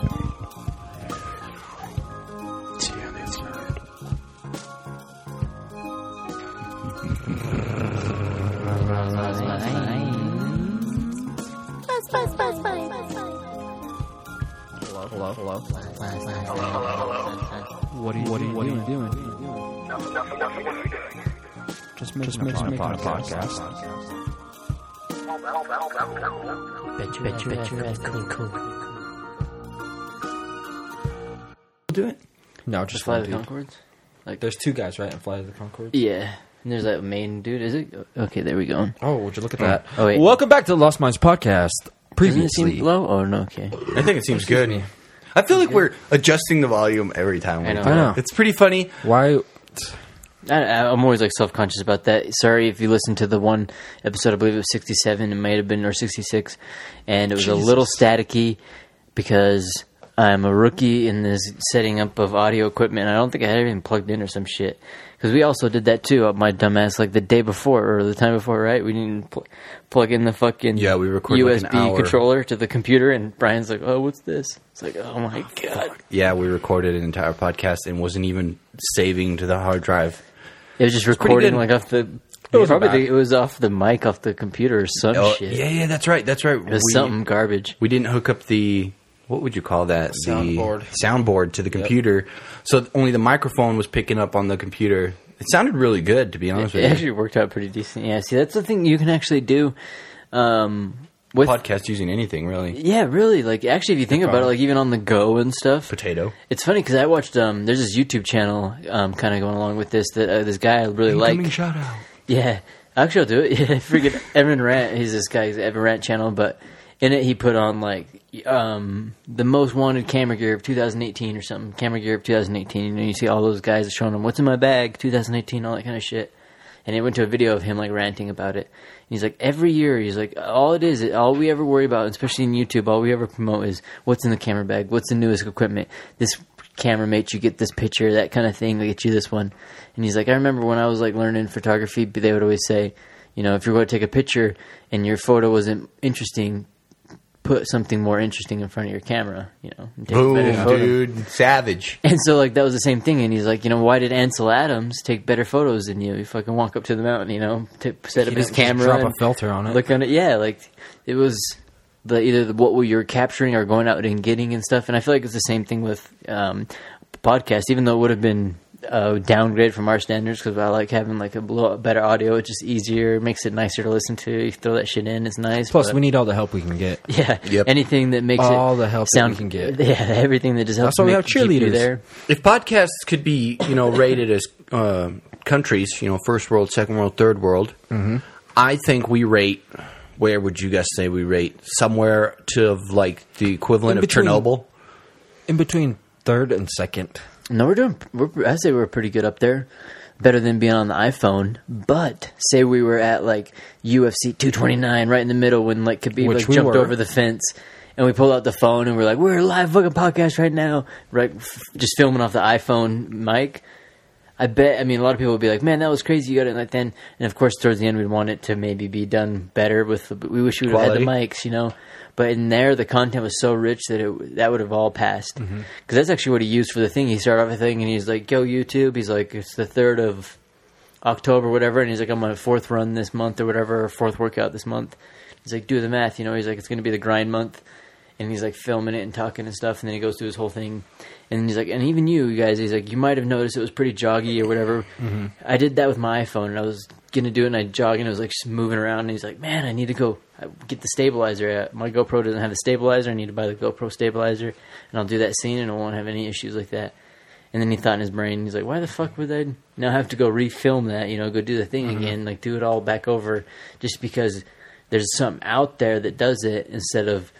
I mean see on the inside. Hello. What are you doing? Nothing. What are you doing? Just making a podcast. Bet you cool. Do it. No, just Flight of the Conchords. Like, there's two guys, right, in Flight of the Conchords? Yeah. And there's that main dude, is it? Okay, there we go. Oh, would you look at that? Oh, wait. Welcome back to the Lost Minds Podcast. Previously. Doesn't it seem low? Oh, no, okay. I think it seems good. Me. I feel like we're adjusting the volume every time. I know. It's pretty funny. Why? I'm always, like, self-conscious about that. Sorry if you listened to the one episode, I believe it was 67, it might have been, or 66, and it was a little staticky because I'm a rookie in this setting up of audio equipment. I don't think I had everything plugged in or some shit. Because we also did that, too, my dumbass, like, the day before or the time before, right? We didn't plug in the fucking USB controller to the computer, and Brian's like, oh, what's this? It's like, oh, my God. Yeah, we recorded an entire podcast and wasn't even saving to the hard drive. It was just recording, like, off the... It was off the mic, off the computer or some shit. Yeah, that's right. It was something garbage. We didn't hook up the... What would you call that? The soundboard to the computer. Yep. So only the microphone was picking up on the computer. It sounded really good, to be honest with you. It actually worked out pretty decent. Yeah, see, that's the thing you can actually do with... Podcast using anything, really. Yeah, really. Like, actually, if you think about it, like, even on the go and stuff. Potato. It's funny, because I watched... there's this YouTube channel kind of going along with this that this guy I really like. Incoming shout out. Yeah. Actually, I'll do it. Yeah, freaking Evan Rant. He's this guy's Evan Rant channel, but... In it, he put on, like, the most wanted camera gear of 2018 or something. Camera gear of 2018. You know, you see all those guys showing him, what's in my bag, 2018, all that kind of shit. And it went to a video of him, like, ranting about it. And he's like, every year, he's like, all we ever worry about, especially in YouTube, all we ever promote is what's in the camera bag, what's the newest equipment, this camera makes you get this picture, that kind of thing, we get you this one. And he's like, I remember when I was, like, learning photography, they would always say, you know, if you're going to take a picture and your photo wasn't interesting, put something more interesting in front of your camera, you know. Boom, dude. Savage. And so, like, that was the same thing. And he's like, you know, why did Ansel Adams take better photos than you? He fucking walk up to the mountain, you know, set up his camera. Drop a filter on it. Look on it. Yeah, like, it was what you were capturing or going out and getting and stuff. And I feel like it's the same thing with podcasts, even though it would have been downgrade from our standards because I like having like a better audio. It's just easier, makes it nicer to listen to. You throw that shit in, it's nice. Plus, we need all the help we can get. Yeah, yep. Anything that makes all the help sound that we can get. Yeah, everything that just helps. Also, we have cheerleaders there. If podcasts could be, you know, rated as countries, you know, first world, second world, third world, mm-hmm. I think we rate. Where would you guys say we rate? Somewhere to like the equivalent of Chernobyl. In between third and second. No, I say we're pretty good up there. Better than being on the iPhone. But say we were at like UFC 229 right in the middle when like Khabib jumped over the fence and we pulled out the phone and we're like, we're a live fucking podcast right now. Right, just filming off the iPhone mic. I mean, a lot of people would be like, man, that was crazy. You got it like then. And of course, towards the end, we'd want it to maybe be done better with we wish we would have had the mics, you know. But in there, the content was so rich that that would have all passed. Because that's actually what he used for the thing. He started off a thing, and he's like, go YouTube. He's like, it's the 3rd of October, whatever. And he's like, I'm on a 4th run this month or whatever, or 4th workout this month. He's like, do the math, you know. He's like, it's going to be the grind month. And he's like filming it and talking and stuff. And then he goes through his whole thing. And he's like, and even you guys, he's like, you might have noticed it was pretty joggy or whatever. Mm-hmm. I did that with my iPhone, and I was going to do it, and I jog, and I was like just moving around. And he's like, man, I need to go get the stabilizer. My GoPro doesn't have a stabilizer. I need to buy the GoPro stabilizer, and I'll do that scene, and I won't have any issues like that. And then he thought in his brain, he's like, why the fuck would I now have to go refilm that, you know, go do the thing again, like do it all back over just because there's something out there that does it instead of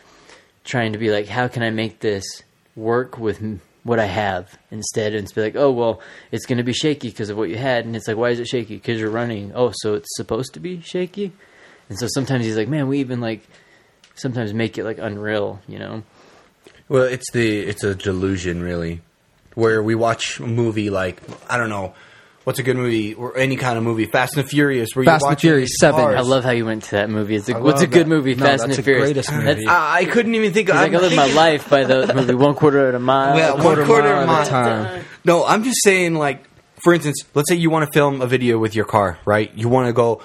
trying to be like, how can I make this work with what I have instead? And it's be like, oh, well, it's going to be shaky because of what you had. And it's like, why is it shaky? Because you're running. Oh, so it's supposed to be shaky? And so sometimes he's like, man, we even like sometimes make it like unreal, you know? Well, it's a delusion, really, where we watch a movie like, I don't know, what's a good movie or any kind of movie? Fast and Furious. Where Fast and Furious 7. I love how you went to that movie. What's a good movie? Fast and Furious. That's the greatest movie. I couldn't even think of it. I live my life by the movie One Quarter at a Mile. Yeah, one quarter mile at a time. No, I'm just saying, like, for instance, let's say you want to film a video with your car, right? You want to go,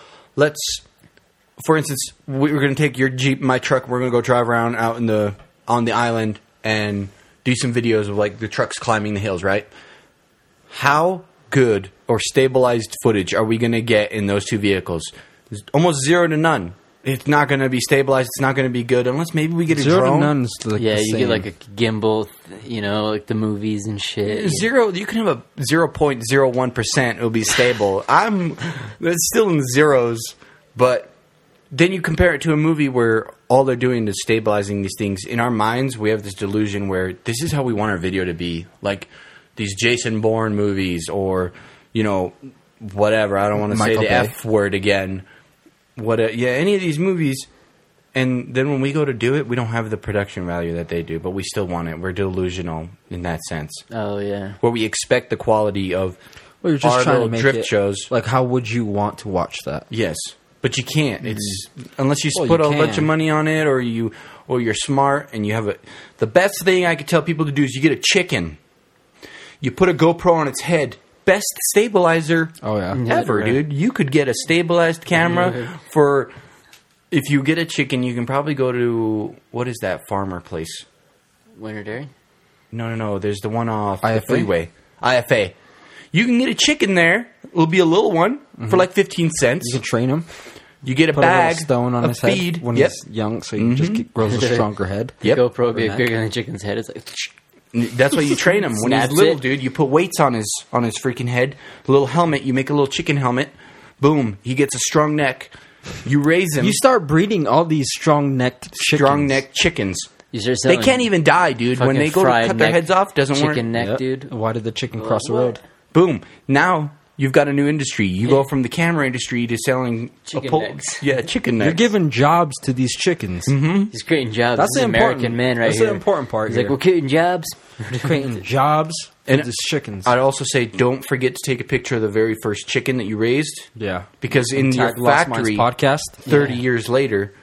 for instance, we're going to take your Jeep, my truck, we're going to go drive around out on the island and do some videos of, like, the trucks climbing the hills, right? How good or stabilized footage are we going to get in those two vehicles? It's almost zero to none. It's not going to be stabilized. It's not going to be good unless maybe we get a drone. Zero to none is like the same. Yeah, you get like a gimbal, you know, like the movies and shit. Zero. You can have a 0.01%. It'll be stable. It's still in the zeros, but then you compare it to a movie where all they're doing is stabilizing these things. In our minds, we have this delusion where this is how we want our video to be. Like these Jason Bourne movies or, you know, whatever. I don't want to say the F word again. Any of these movies. And then when we go to do it, we don't have the production value that they do, but we still want it. We're delusional in that sense. Oh, yeah. Where we expect the quality of our little drift shows. Like, how would you want to watch that? Yes. But you can't. It's unless you put a bunch of money on it, or you're smart and you have a. The best thing I could tell people to do is you get a chicken. You put a GoPro on its head. Best stabilizer ever, right, dude. You could get a stabilized camera for. If you get a chicken, you can probably go to, what is that farmer place? Winter Dairy? No. There's the one off IFA? The freeway. IFA. You can get a chicken there. It'll be a little one for like 15 cents. You can train him. You get a bag, a stone on his feed. Head when he's young, so he just grows a stronger head. GoPro will be bigger than a chicken's head. It's like... That's why you train him. When he's little, dude, you put weights on his freaking head. A little helmet. You make a little chicken helmet. Boom. He gets a strong neck. You raise him. You start breeding all these strong-necked chickens. They can't even die, dude. When they go to cut their heads off, doesn't work. Chicken neck, dude. Why did the chicken cross the road? Boom. Now you've got a new industry. You go from the camera industry to selling chicken necks. Yeah, chicken necks. You're giving jobs to these chickens. Mm-hmm. He's creating jobs. That's the American man right here. That's the important part. He's like, we're creating jobs. We're creating jobs and these chickens. I'd also say don't forget to take a picture of the very first chicken that you raised. Yeah. Because in your factory, Lost Minds Podcast, 30 years later,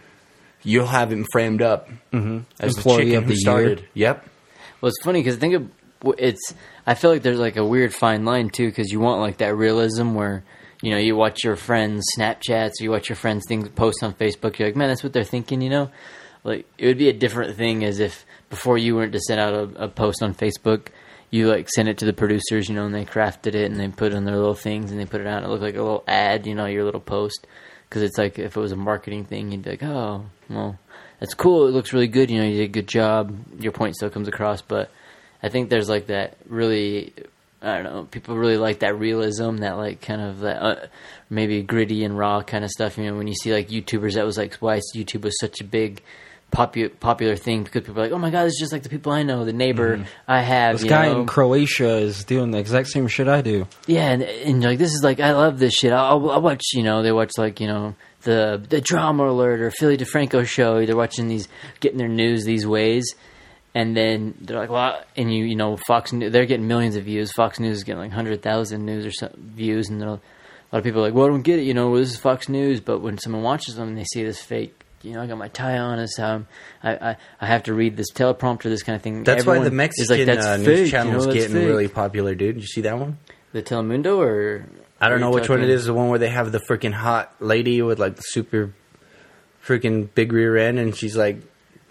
you'll have him framed up as the chicken who started. Yep. Well, it's funny because I feel like there's like a weird fine line too, because you want like that realism where, you know, you watch your friends' Snapchats, you watch your friends' things post on Facebook. You're like, man, that's what they're thinking, you know? Like, it would be a different thing as if before you went to send out a post on Facebook, you like sent it to the producers, you know, and they crafted it and they put it on their little things and they put it out and it looked like a little ad, you know, your little post. Because it's like if it was a marketing thing, you'd be like, oh, well, that's cool. It looks really good. You know, you did a good job. Your point still comes across, but... I think there's like that really, I don't know, people really like that realism, that like kind of that maybe gritty and raw kind of stuff. You know, when you see like YouTubers, that was like why YouTube was such a big popular thing, because people are like, oh my God, it's just like the people I know, the neighbor I have. This guy in Croatia is doing the exact same shit I do. Yeah, and like this is like, I love this shit. I'll watch, you know, they watch like, you know, the Drama Alert or Philly DeFranco show. They're watching these, getting their news these ways. And then they're like, well, and you know, Fox News, they're getting millions of views. Fox News is getting like 100,000 news or so views. And a lot of people are like, well, I don't get it. You know, well, this is Fox News. But when someone watches them and they see this fake, you know, I got my tie on. It's how I have to read this teleprompter, this kind of thing. That's everyone why the Mexican like, news channel is getting really popular, dude. Did you see that one? The Telemundo or? I don't know which one it is. The one where they have the freaking hot lady with like the super freaking big rear end. And she's like.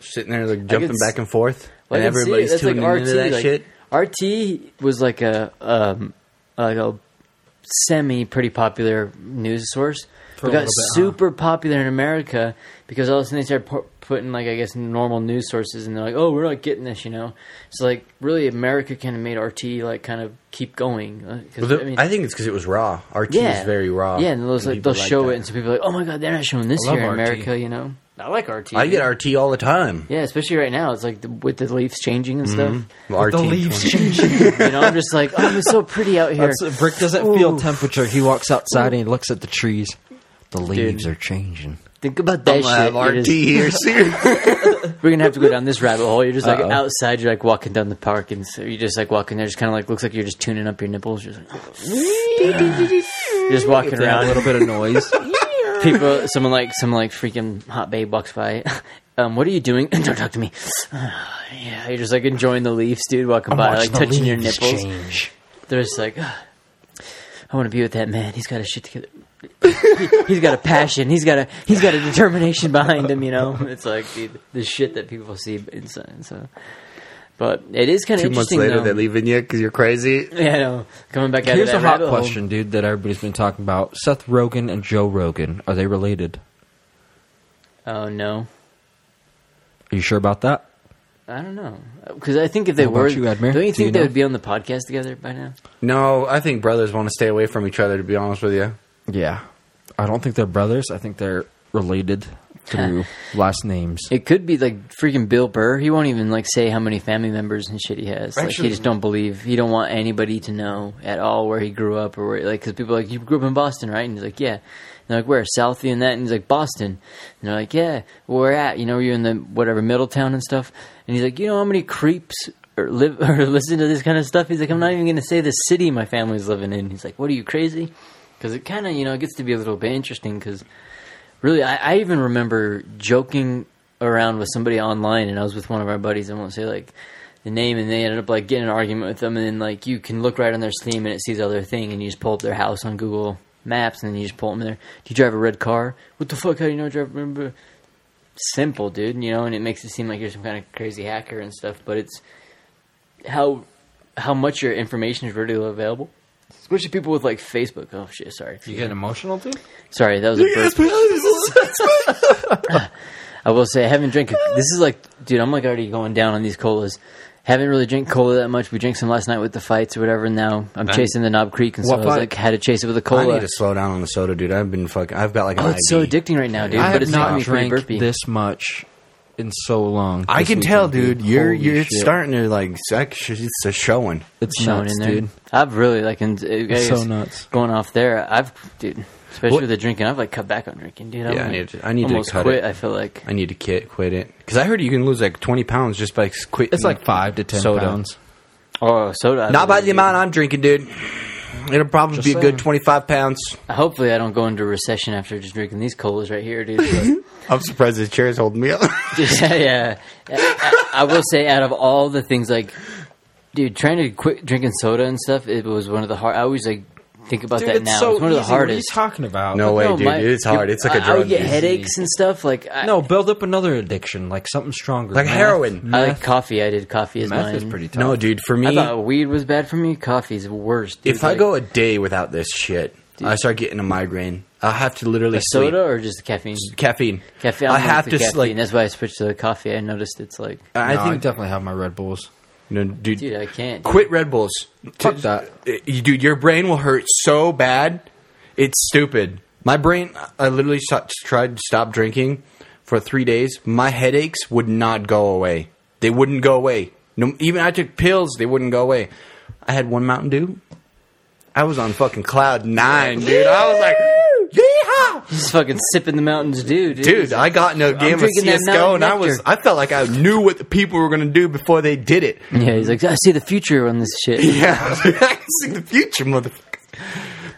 Sitting there, like jumping back and forth, and everybody's tuning into that shit. RT was like a semi pretty popular news source, but got super popular in America because all of a sudden they started putting like, I guess, normal news sources, and they're like, oh, we're not getting this, you know. So like, really, America kind of made RT like kind of keep going. I think it's because it was raw. RT is very raw. Yeah, and they'll show it, and so people are like, oh my God, they're not showing this here in America, you know. I like RT. I get RT all the time. Yeah, especially right now. It's like with the leaves changing and stuff. Well, with the leaves changing. You know, I'm just like, oh, it's so pretty out here. Brick doesn't feel temperature. He walks outside and he looks at the trees. The leaves are changing. Think about that shit. I'm going to have RT here soon. We're going to have to go down this rabbit hole. You're just like outside. You're like walking down the park. And so you're just like walking there. Just kind of like looks like you're just tuning up your nipples. You're just, you're just walking around. A little bit of noise. People, someone like freaking hot babe walks by. What are you doing? Don't talk to me. Yeah, you're just like enjoying the leaves, dude. Walking by, like touching your nipples. Change. They're just like, I want to be with that man. He's got his shit together. He's got a passion. He's got a determination behind him. You know, it's like the shit that people see inside. So, but it is kind of interesting. 2 months later, they're leaving you because you're crazy. Yeah, I know. Coming back out of that rabbit hole. Here's a hot question, dude, that everybody's been talking about: Seth Rogen and Joe Rogan. Are they related? Oh no. Are you sure about that? I don't know, because I think if they were, don't you think they would be on the podcast together by now? No, I think brothers want to stay away from each other. To be honest with you. Yeah. I don't think they're brothers. I think they're related through last names. It could be like freaking Bill Burr. He won't even like say how many family members and shit he has. Actually, like he just don't believe. He don't want anybody to know at all where he grew up or where, like, because people are like, you grew up in Boston, right? And he's like, yeah. And they're like, where? Southie and that? And he's like, Boston. And they're like, yeah, where at? You know, were you in the whatever Middletown and stuff? And he's like, you know how many creeps live or listen to this kind of stuff? He's like, I'm not even going to say the city my family's living in. He's like, what are you, crazy? Because it kind of, you know, it gets to be a little bit interesting because really I even remember joking around with somebody online, and I was with one of our buddies. I won't say, like, the name, and they ended up, like, getting an argument with them, and then, like, you can look right on their Steam, and it sees other thing, and you just pull up their house on Google Maps, and then you just pull them in there. Do you drive a red car? What the fuck? How do you know I drive a red car? Simple, dude, you know, and it makes it seem like you're some kind of crazy hacker and stuff, but it's how much your information is readily available. Especially people with, like, Facebook. Oh, shit, sorry. You getting emotional, too? Sorry, that was a burp. I will say, I haven't drank... This is, like... Dude, I'm, like, already going down on these colas. Haven't really drank cola that much. We drank some last night with the fights or whatever, and now I'm chasing the Knob Creek, and so I was, like, had to chase it with a cola. I need to slow down on the soda, dude. I've got, like, an IV. Oh, it's so addicting right now, dude. But it's making me pretty burpy. This much... in so long. I can tell, dude. You're starting to, like, it's a showing. It's nuts, dude. I've really, like, it's so nuts. Going off there, dude, especially with the drinking, I've, like, cut back on drinking, dude. Yeah, I need to cut it. I feel like. I need to quit it. Because I heard you can lose, like, 20 pounds just by quitting. It's like 5 to 10 pounds. Oh, soda. Not by the amount I'm drinking, dude. It'll probably be a good 25 pounds. Hopefully I don't go into recession after just drinking these colas right here, dude. I'm surprised this chair's holding me up. Yeah. I will say, out of all the things, like, dude, trying to quit drinking soda and stuff, it was one of the hard. I always, like, think about dude, that now. So it's one of the hardest. What are you talking about? No, like, way, no, dude. It's hard. It's like a drug. I would get headaches and stuff. Like, build up another addiction, like something stronger, like heroin. Meth. I like coffee. I did coffee as mine. Meth is pretty tough. No, dude. For me, I thought weed was bad for me. Coffee's worse. Dude. If I go a day without this shit, dude, I start getting a migraine. I have to literally sleep. Soda or just the caffeine? Caffeine. I have to caffeine. Like, that's why I switched to the coffee. I noticed it's like. I definitely have my Red Bulls. No, dude, I can't. Quit Red Bulls. Fuck that. Dude, your brain will hurt so bad. It's stupid. My brain, I literally tried to stop drinking for 3 days. My headaches would not go away. They wouldn't go away. No, even I took pills, they wouldn't go away. I had one Mountain Dew. I was on fucking cloud 9, dude. I was like... Just fucking sipping the Mountains Dew, dude. Dude, I got in a game of CSGO, and I felt like I knew what the people were going to do before they did it. Yeah, he's like, I see the future on this shit. Yeah, I see the future, motherfucker.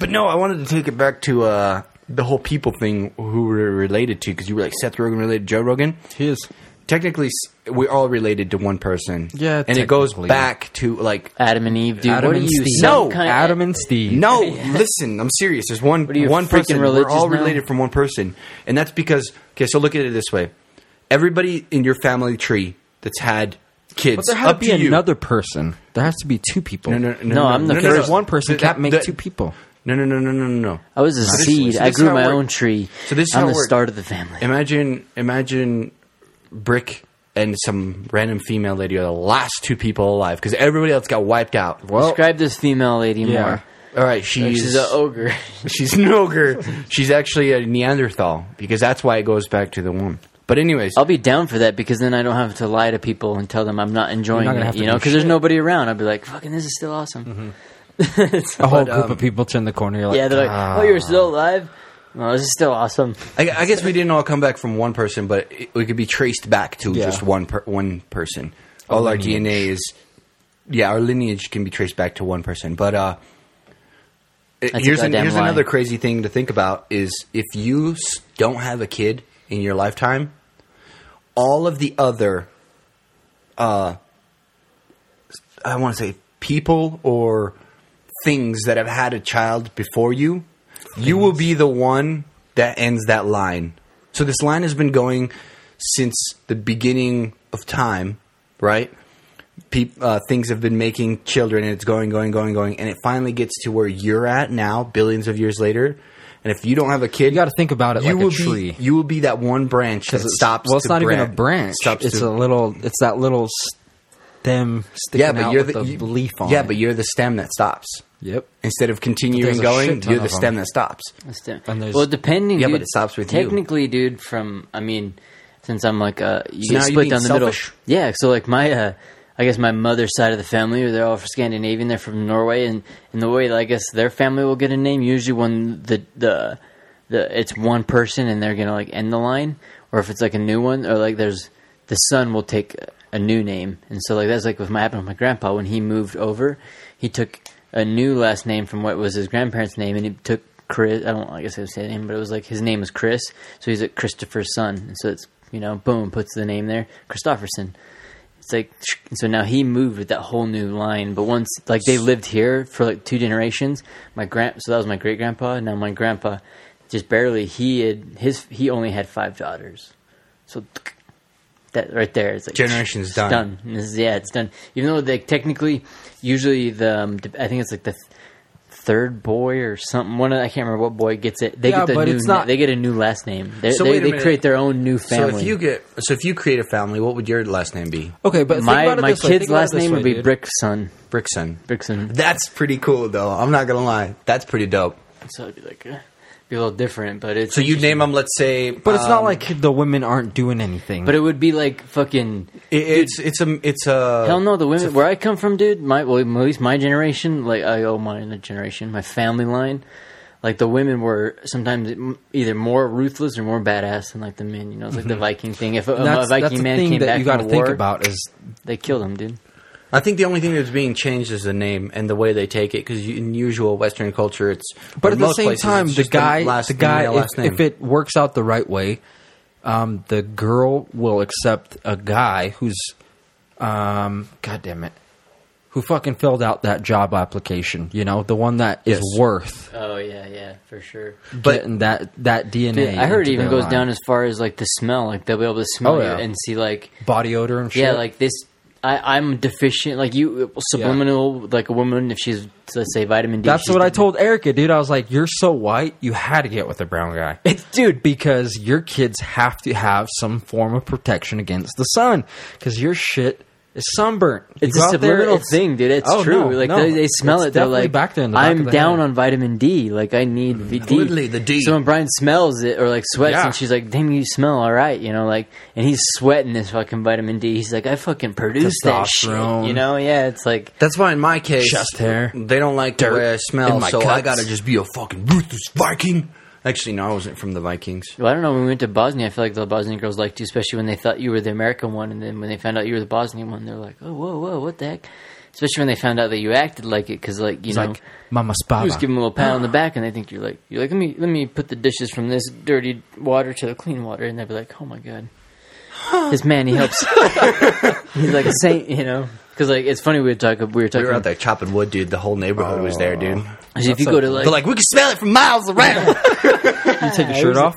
But no, I wanted to take it back to the whole people thing who we're related to, because you were like, Seth Rogen related to Joe Rogan. He is. Technically, we're all related to one person. Yeah, and it goes back to, like... Adam and Eve, dude. Adam what are you? No, Adam and Steve. No, listen, I'm serious. There's one person. We're all related from one person. And that's because... Okay, so look at it this way. Everybody in your family tree that's had kids up to you... But there has to be another person. There has to be two people. No, I'm the first. One person can't make two people. No. I was a seed. I grew my own tree. So this is how I'm the start of the family. Imagine... Brick and some random female lady are the last two people alive because everybody else got wiped out. Well, describe this female lady more. All right, she's an ogre. She's an ogre. She's actually a Neanderthal because that's why it goes back to the womb. But anyways, I'll be down for that because then I don't have to lie to people and tell them I'm not enjoying it. You know, because there's nobody around. I'd be like, "Fucking, this is still awesome." Mm-hmm. A whole group of people turn the corner. You're like, they're like, "Oh, you're still alive." No, this is still awesome. I guess we didn't all come back from one person, but we could be traced back to just one person. All our DNA is... Yeah, our lineage can be traced back to one person. But here's another crazy thing to think about is if you don't have a kid in your lifetime, all of the other, I want to say people or things that have had a child before you, you will be the one that ends that line. So this line has been going since the beginning of time, right? Things have been making children, and it's going, and it finally gets to where you're at now, billions of years later. And if you don't have a kid, you got to think about it like a tree. You will be that one branch that stops. Well, it's not even a branch. It's that little stem sticking out with the leaf on it. Yeah, but you're the stem that stops. Yep. Instead of continuing going, you're the stem that stops. Well, depending. Yeah, but it stops with you. Technically, dude. Since I'm like you get split down the middle. Yeah. So like my. I guess my mother's side of the family, they're all Scandinavian, they're from Norway, and in the way that I guess their family will get a name, usually when the it's one person and they're gonna like end the line, or if it's like a new one, or like there's the son will take a new name, and so like that's like what happened with my grandpa when he moved over, he took a new last name from what was his grandparents' name, and he took Chris. I guess I would say the name, but it was like his name was Chris, so he's like Christopher's son, and so it's boom puts the name there, Christopherson. It's like, so now he moved with that whole new line. But once, like, they lived here for like two generations. So that was my great grandpa. Now my grandpa, just barely, he only had 5 daughters. So that right there, it's like generations done. It's done. Even though they technically, usually I think it's like the third boy or something. I can't remember what boy gets it. They get the new. They get a new last name. They create their own new family. So if you create a family, what would your last name be? Okay, but my kid's last name would be Brickson. Brickson. That's pretty cool, though. I'm not gonna lie. That's pretty dope. So it'd be like be a little different, but it's so you name them. Let's say, but it's not like the women aren't doing anything. But it would be like fucking. It's a hell no. The women where I come from, dude. At least my generation. Like I owe my generation, my family line. Like the women were sometimes either more ruthless or more badass than like the men. You know, it's like the Viking thing. If a Viking man came back from war, they killed him, dude. I think the only thing that's being changed is the name and the way they take it, because in usual Western culture, it's. But at the same time, the guy, if it works out the right way, the girl will accept a guy who's, who fucking filled out that job application. You know, the one that is worth. Oh yeah, for sure. But that DNA. Dude, I heard it even goes down as far as like the smell. Like they'll be able to smell it and see like body odor and shit. Yeah, like this. I'm deficient, like you, subliminal, like a woman, if she's, let's say, vitamin D. That's what I told Erica, dude. I was like, you're so white, you had to get with a brown guy. Dude, because your kids have to have some form of protection against the sun, because your shit is sunburnt. It's a subliminal thing, dude. It's true. They smell it. They're like, back there in the I'm down on vitamin D. Like, I need D. The D. So when Brian smells it or, like, sweats, and she's like, damn, you smell all right, you know, like, and he's sweating this fucking vitamin D. He's like, I fucking produce that shit, you know? Yeah, it's like. That's why in my case, chest hair, they don't like the way I smell, so I gotta just be a fucking ruthless Viking. Actually, no, I wasn't from the Vikings. Well, I don't know. When we went to Bosnia, I feel like the Bosnian girls liked you, especially when they thought you were the American one. And then when they found out you were the Bosnian one, they're like, oh, whoa, what the heck? Especially when they found out that you acted like it, because, like, you know. Like, Mama Spava. You just give them a little pat on the back, and they think you're like, let me put the dishes from this dirty water to the clean water. And they'll be like, oh, my God. This man, he helps. He's like a saint, you know. Because, like, it's funny we were talking. We were out there chopping wood, dude. The whole neighborhood was there, dude. If you go to, like... They're like, we can smell it from miles around. You take your shirt off?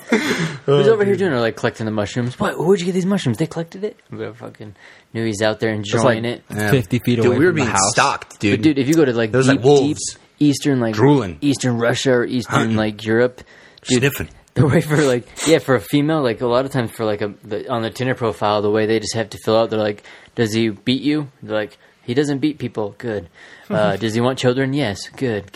Who's over here doing, or, like, collecting the mushrooms? What? Where'd you get these mushrooms? They collected it? We fucking knew he's out there enjoying it. 50 feet away from the house. Dude, we were being stalked, dude. But, dude, if you go to, like, those deep Eastern, like... Drooling. Eastern Russia or Eastern, like, Europe. Dude, sniffing. The way for, like... Yeah, for a female, like, a lot of times for, like, on the Tinder profile, the way they just have to fill out, they're like... Does he beat you? They're like, he doesn't beat people. Good. Does he want children? Yes. Good.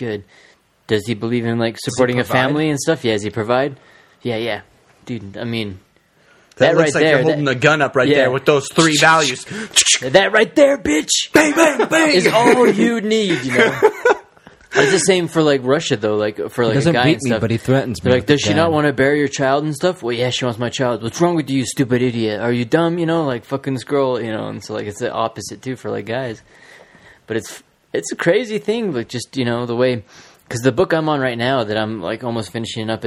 Does he believe in, like, supporting a family and stuff? Yeah. Does he provide? Yeah. Dude, I mean... That looks right like there, you're holding the gun up there with those 3 values. That right there, bitch! Bang, bang, bang! Is all you need, you know? It's the same for like Russia though. Like for like he doesn't a guy beat and stuff. Me, but he threatens me. Like, does she not want to bury your child and stuff? Well, yeah, she wants my child. What's wrong with you, you stupid idiot? Are you dumb? You know, like fucking this girl. You know, and so like it's the opposite too for like guys. But it's a crazy thing. Like just you know the way because the book I'm on right now that I'm like almost finishing up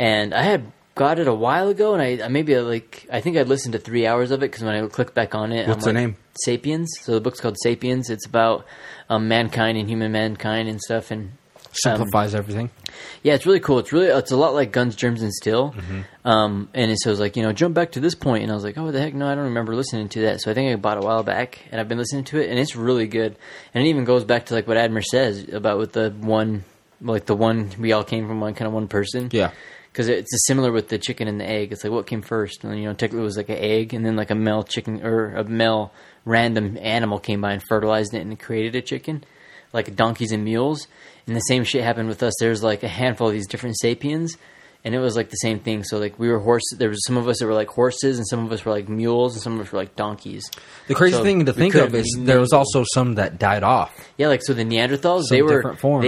and I had got it a while ago and I think I listened to 3 hours of it because when I click back on it, what's the name? Sapiens. So the book's called Sapiens. It's about mankind and humankind and stuff, and simplifies everything. Yeah, it's really cool. It's a lot like Guns, Germs, and Steel. Mm-hmm. And so it was like, you know, jump back to this point, and I was like, oh, what the heck? No, I don't remember listening to that. So I think I bought a while back, and I've been listening to it, and it's really good. And it even goes back to like what Admer says about with the one we all came from one person. Yeah. Because it's similar with the chicken and the egg. It's like, what came first? And, you know, technically it was like an egg, and then like a male chicken or a male random animal came by and fertilized it and created a chicken, like donkeys and mules. And the same shit happened with us. There's like a handful of these different sapiens, and it was like the same thing. So like we were horses. There was some of us that were like horses, and some of us were like mules, and some of us were like donkeys. The crazy thing to think of is there was also some that died off. Yeah, like so the Neanderthals, they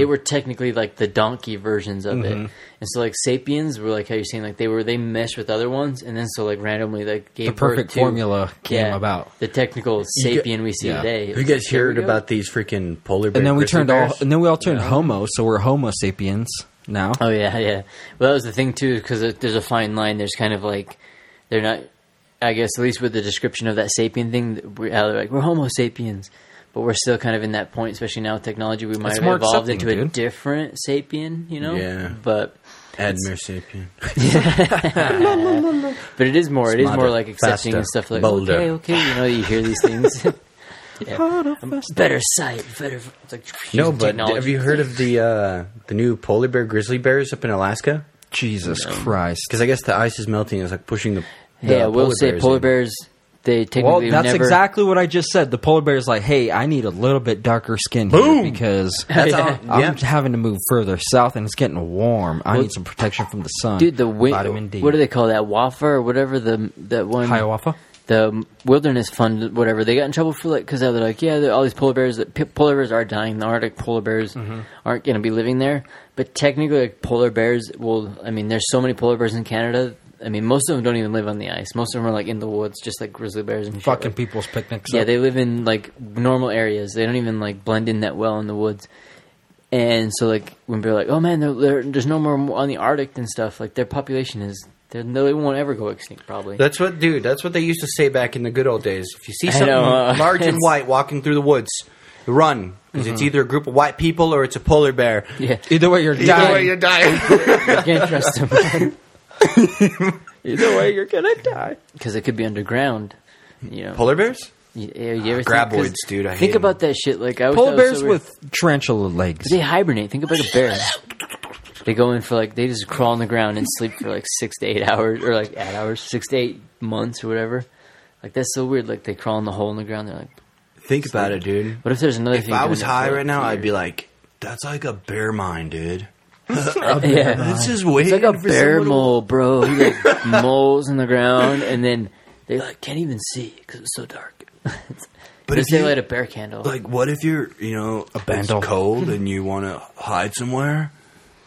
were technically like the donkey versions of mm-hmm. it. And so, like, sapiens were, like, how you're saying, like, they meshed with other ones, and then so, like, randomly, like, gave birth to... The perfect formula came about. The technical sapien we see today. You guys heard about these freaking polar bears? And then we all turned homo, so we're homo sapiens now. Oh, yeah, yeah. Well, that was the thing, too, because there's a fine line. There's kind of, like, they're not... I guess, at least with the description of that sapien thing, they're like, we're homo sapiens. But we're still kind of in that point, especially now with technology. We might have evolved into a different sapien, you know? Yeah. But... Admer sapien. Yeah. But it is more like accepting faster, and stuff like bolder. Okay, you know, you hear these things. Yeah. Better sight, better like no, but technology. Have you heard of the new polar bear grizzly bears up in Alaska? Jesus Christ. Because I guess the ice is melting, it's like pushing the yeah, we'll say polar bears they technically that's never... exactly what I just said. The polar bear is like, hey, I need a little bit darker skin here because I'm having to move further south and it's getting warm. I need some protection from the sun. Dude, the vitamin D. What do they call that? Wafa or whatever that one. Hiawatha. The Wilderness Fund, whatever. They got in trouble for like because they're like, yeah, all these polar bears are dying. The Arctic polar bears mm-hmm. aren't going to be living there. But technically, like, polar bears will. I mean, there's so many polar bears in Canada. I mean, most of them don't even live on the ice. Most of them are, like, in the woods, just like grizzly bears and shit. Fucking people's picnics. Yeah, they live in, like, normal areas. They don't even, like, blend in that well in the woods. And so, like, when people are like, oh, man, there's no more on the Arctic and stuff. Like, their population is... They won't ever go extinct, probably. That's what they used to say back in the good old days. If you see something large and white walking through the woods... Run, because mm-hmm. it's either a group of white people or it's a polar bear. Yeah. Either way, you're dying. You can't trust them. Either way, you're going to die. Because it could be underground. You know. Polar bears? You ever Graboids, dude. I think about that shit. Like I polar bears with tarantula legs. They hibernate. Think of like a bear. They go in for like, they just crawl on the ground and sleep for like 6 to 8 hours, or like 8 hours, 6 to 8 months or whatever. Like that's so weird. Like they crawl in the hole in the ground. They're like... Think about it, dude. What if there's another thing? If I was high right now, I'd be like, that's like a bear mine, dude. This is weird. It's like a bear mole, bro. He like moles in the ground, and then they like can't even see because it's so dark. But if they light a bear candle. Like, what if you're, you know, it's cold and you want to hide somewhere,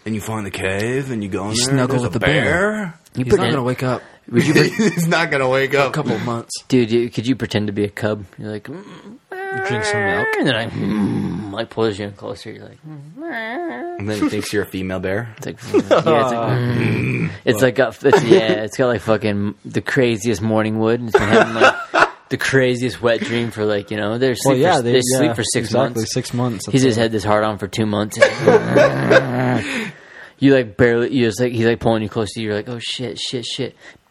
and you find the cave and you go in there and there's a bear? He's not going to wake up. He's not going to wake up. A couple months. Dude, could you pretend to be a cub? You're like... Drink some milk. And then I pulls you in closer. You're like... And then it thinks you're a female bear. It's like... it's got like fucking the craziest morning wood. It's been having like the craziest wet dream for like, you know... They sleep for 6 months. Exactly, 6 months. He's just had this hard on for 2 months. You like barely... He's like pulling you closer. You're like, oh shit.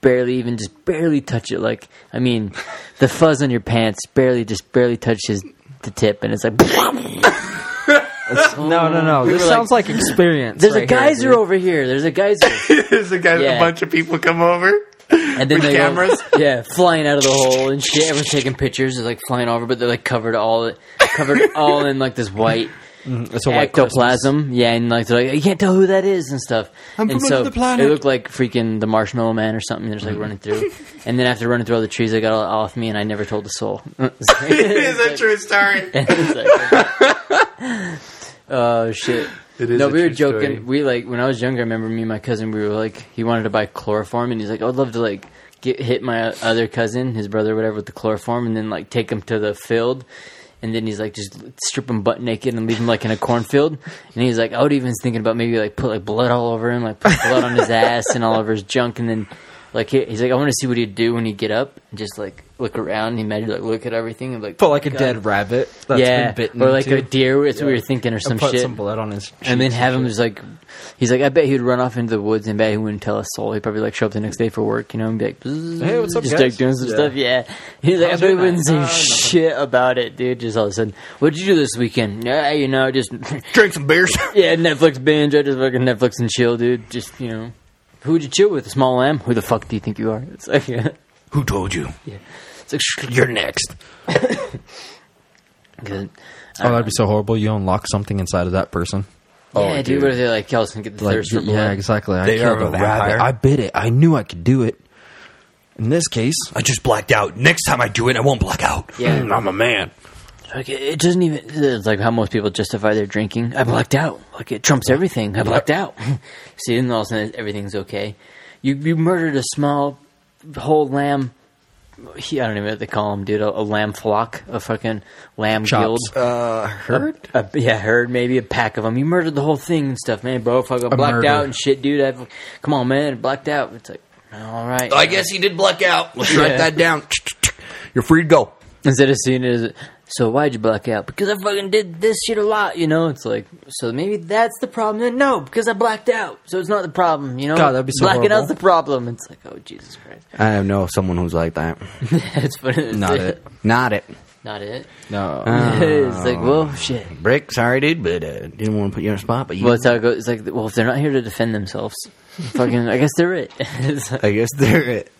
Barely touch it. Like, I mean, the fuzz on your pants barely touches the tip, and it's like... No. This sounds like experience. There's a geyser over here. There's a geyser. A bunch of people come over and then with cameras. Flying out of the hole and shit. Everyone's taking pictures. They're like flying over, but they're like covered all in like this white... Mm-hmm. It's a white ectoplasm, Christmas. Yeah, and like they're like, you can't tell who that is and stuff. The planet. It looked like freaking the Marshmallow Man or something. They're just like running through, and then after running through all the trees, they got all off me, and I never told a soul. It's a true story. Oh, shit. It is. No, we were joking. Story. We, like, when I was younger, I remember me and my cousin, we were like, he wanted to buy chloroform, and he's like, I'd love to, like, hit my other cousin, his brother, whatever, with the chloroform, and then, like, take him to the field. And then he's like, just strip him butt naked and leave him like in a cornfield. And he's like, I would even thinking about maybe like put like blood all over him, like put blood on his ass and all over his junk. And then like he's like, I want to see what he'd do when he'd get up and just like look around. He might like look at everything and like put like a dead rabbit that's been bitten, or like a deer. That's what we were thinking, or some shit. Put some blood on his cheeks and then have him just like, he's like, I bet he'd run off into the woods and bet he wouldn't tell a soul. He'd probably like show up the next day for work, you know, and be like, hey, what's up, guys? Just like doing some stuff. Yeah, he's like, I bet he wouldn't say shit about it, dude. Just all of a sudden, what'd you do this weekend? You know, just drink some beers. Yeah, Netflix binge. I just fucking Netflix and chill, dude. Just, you know, who would you chill with? A small lamb? Who the fuck do you think you are? It's like, who told you? Yeah. It's like, you're next. Good. Oh, that'd be so horrible. You unlock something inside of that person. Yeah, oh, dude. What if they like, Kelson, get the like, thirst for blood? Yeah, exactly. I killed a rabbit. I bit it. I knew I could do it. In this case, I just blacked out. Next time I do it, I won't black out. Yeah. I'm a man. Like, it doesn't even... It's like how most people justify their drinking. I blacked out. Like, it trumps everything. I blacked out. See, and all of a sudden, everything's okay. You murdered a small whole lamb... I don't even know what they call them, dude. A lamb flock, a fucking lamb Chops. Guild, herd, herd, maybe a pack of them. You murdered the whole thing and stuff, man, bro. Fucking blacked out and shit, dude. Come on, man, blacked out. It's like, all right. I guess he did black out. Let's write that down. You're free to go. Instead of seeing it as, so why'd you black out? Because I fucking did this shit a lot, you know? It's like, so maybe that's the problem. Then no, because I blacked out. So it's not the problem, you know? God, that'd be so horrible. Blacking out's the problem. It's like, oh, Jesus Christ. I know someone who's like that. It's funny. Not it. No. It's like, well, shit. Brick, sorry, dude, but didn't want to put you on a spot. But you it's how it goes. It's like, well, if they're not here to defend themselves, fucking, I guess they're it. Like, I guess they're it.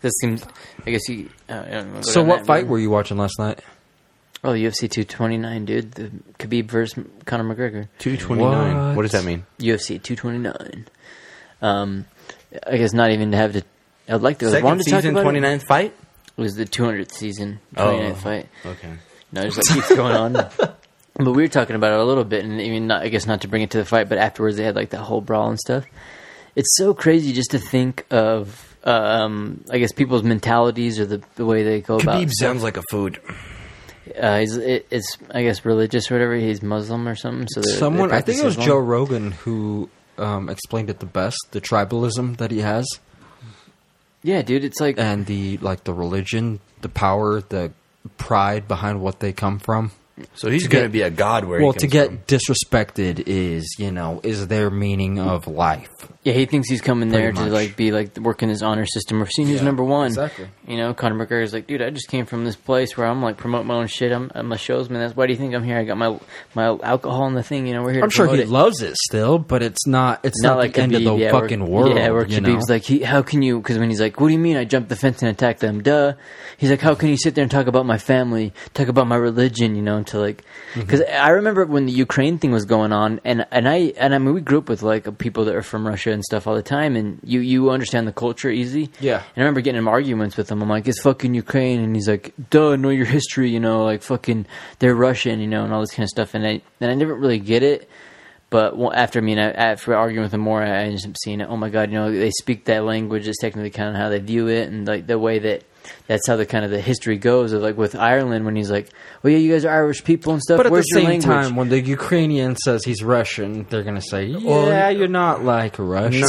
This seems... I guess you... I don't know, so what fight were you watching last night? Oh, UFC 229, dude. The Khabib versus Conor McGregor. 229. What does that mean? UFC 229. I guess not even to have to... I'd like to... Second season, 29th fight? It was the 200th season, 29th fight. Okay. No, it just like, keeps going on. But we were talking about it a little bit, and even not, I guess not to bring it to the fight, but afterwards they had like that whole brawl and stuff. It's so crazy just to think of... I guess people's mentalities or the way they go about. Khabib sounds like a food. It's I guess religious or whatever. He's Muslim or something. So someone, I think it was Joe Rogan who explained it the best. The tribalism that he has. Yeah, dude. It's like and the religion, the power, the pride behind what they come from. So he's going to be a god where he comes from. Disrespected is, you know, is their meaning of life. Yeah, he thinks he's coming there to, like, be, like, working his honor system or seeing who's number one. Exactly. You know, Conor McGregor's like, dude, I just came from this place where I'm, like, promote my own shit. I'm a showsman. That's why do you think I'm here? I got my alcohol and the thing, you know, we're here I'm sure he loves it still, but it's not like the end of the fucking world. Yeah, where Khabib's like, how can you, because when he's like, what do you mean I jumped the fence and attacked them? Duh. He's like, how can you sit there and talk about my family, talk about my religion, you know, and to like, because I remember when the Ukraine thing was going on, and I mean we grew up with like people that are from Russia and stuff all the time, and you understand the culture easy. Yeah, and I remember getting in arguments with him. I'm like, it's fucking Ukraine, and he's like, duh, know your history, you know, like fucking they're Russian, you know, and all this kind of stuff. And I didn't really get it, but after arguing with him more, I ended up seeing it. Oh my god, you know, they speak that language. It's technically kind of how they view it, and like the way that. That's how the kind of the history goes of like with Ireland when he's like, well, yeah, you guys are Irish people and stuff. But at the same time, when the Ukrainian says he's Russian, they're going to say, yeah, you're not like Russian.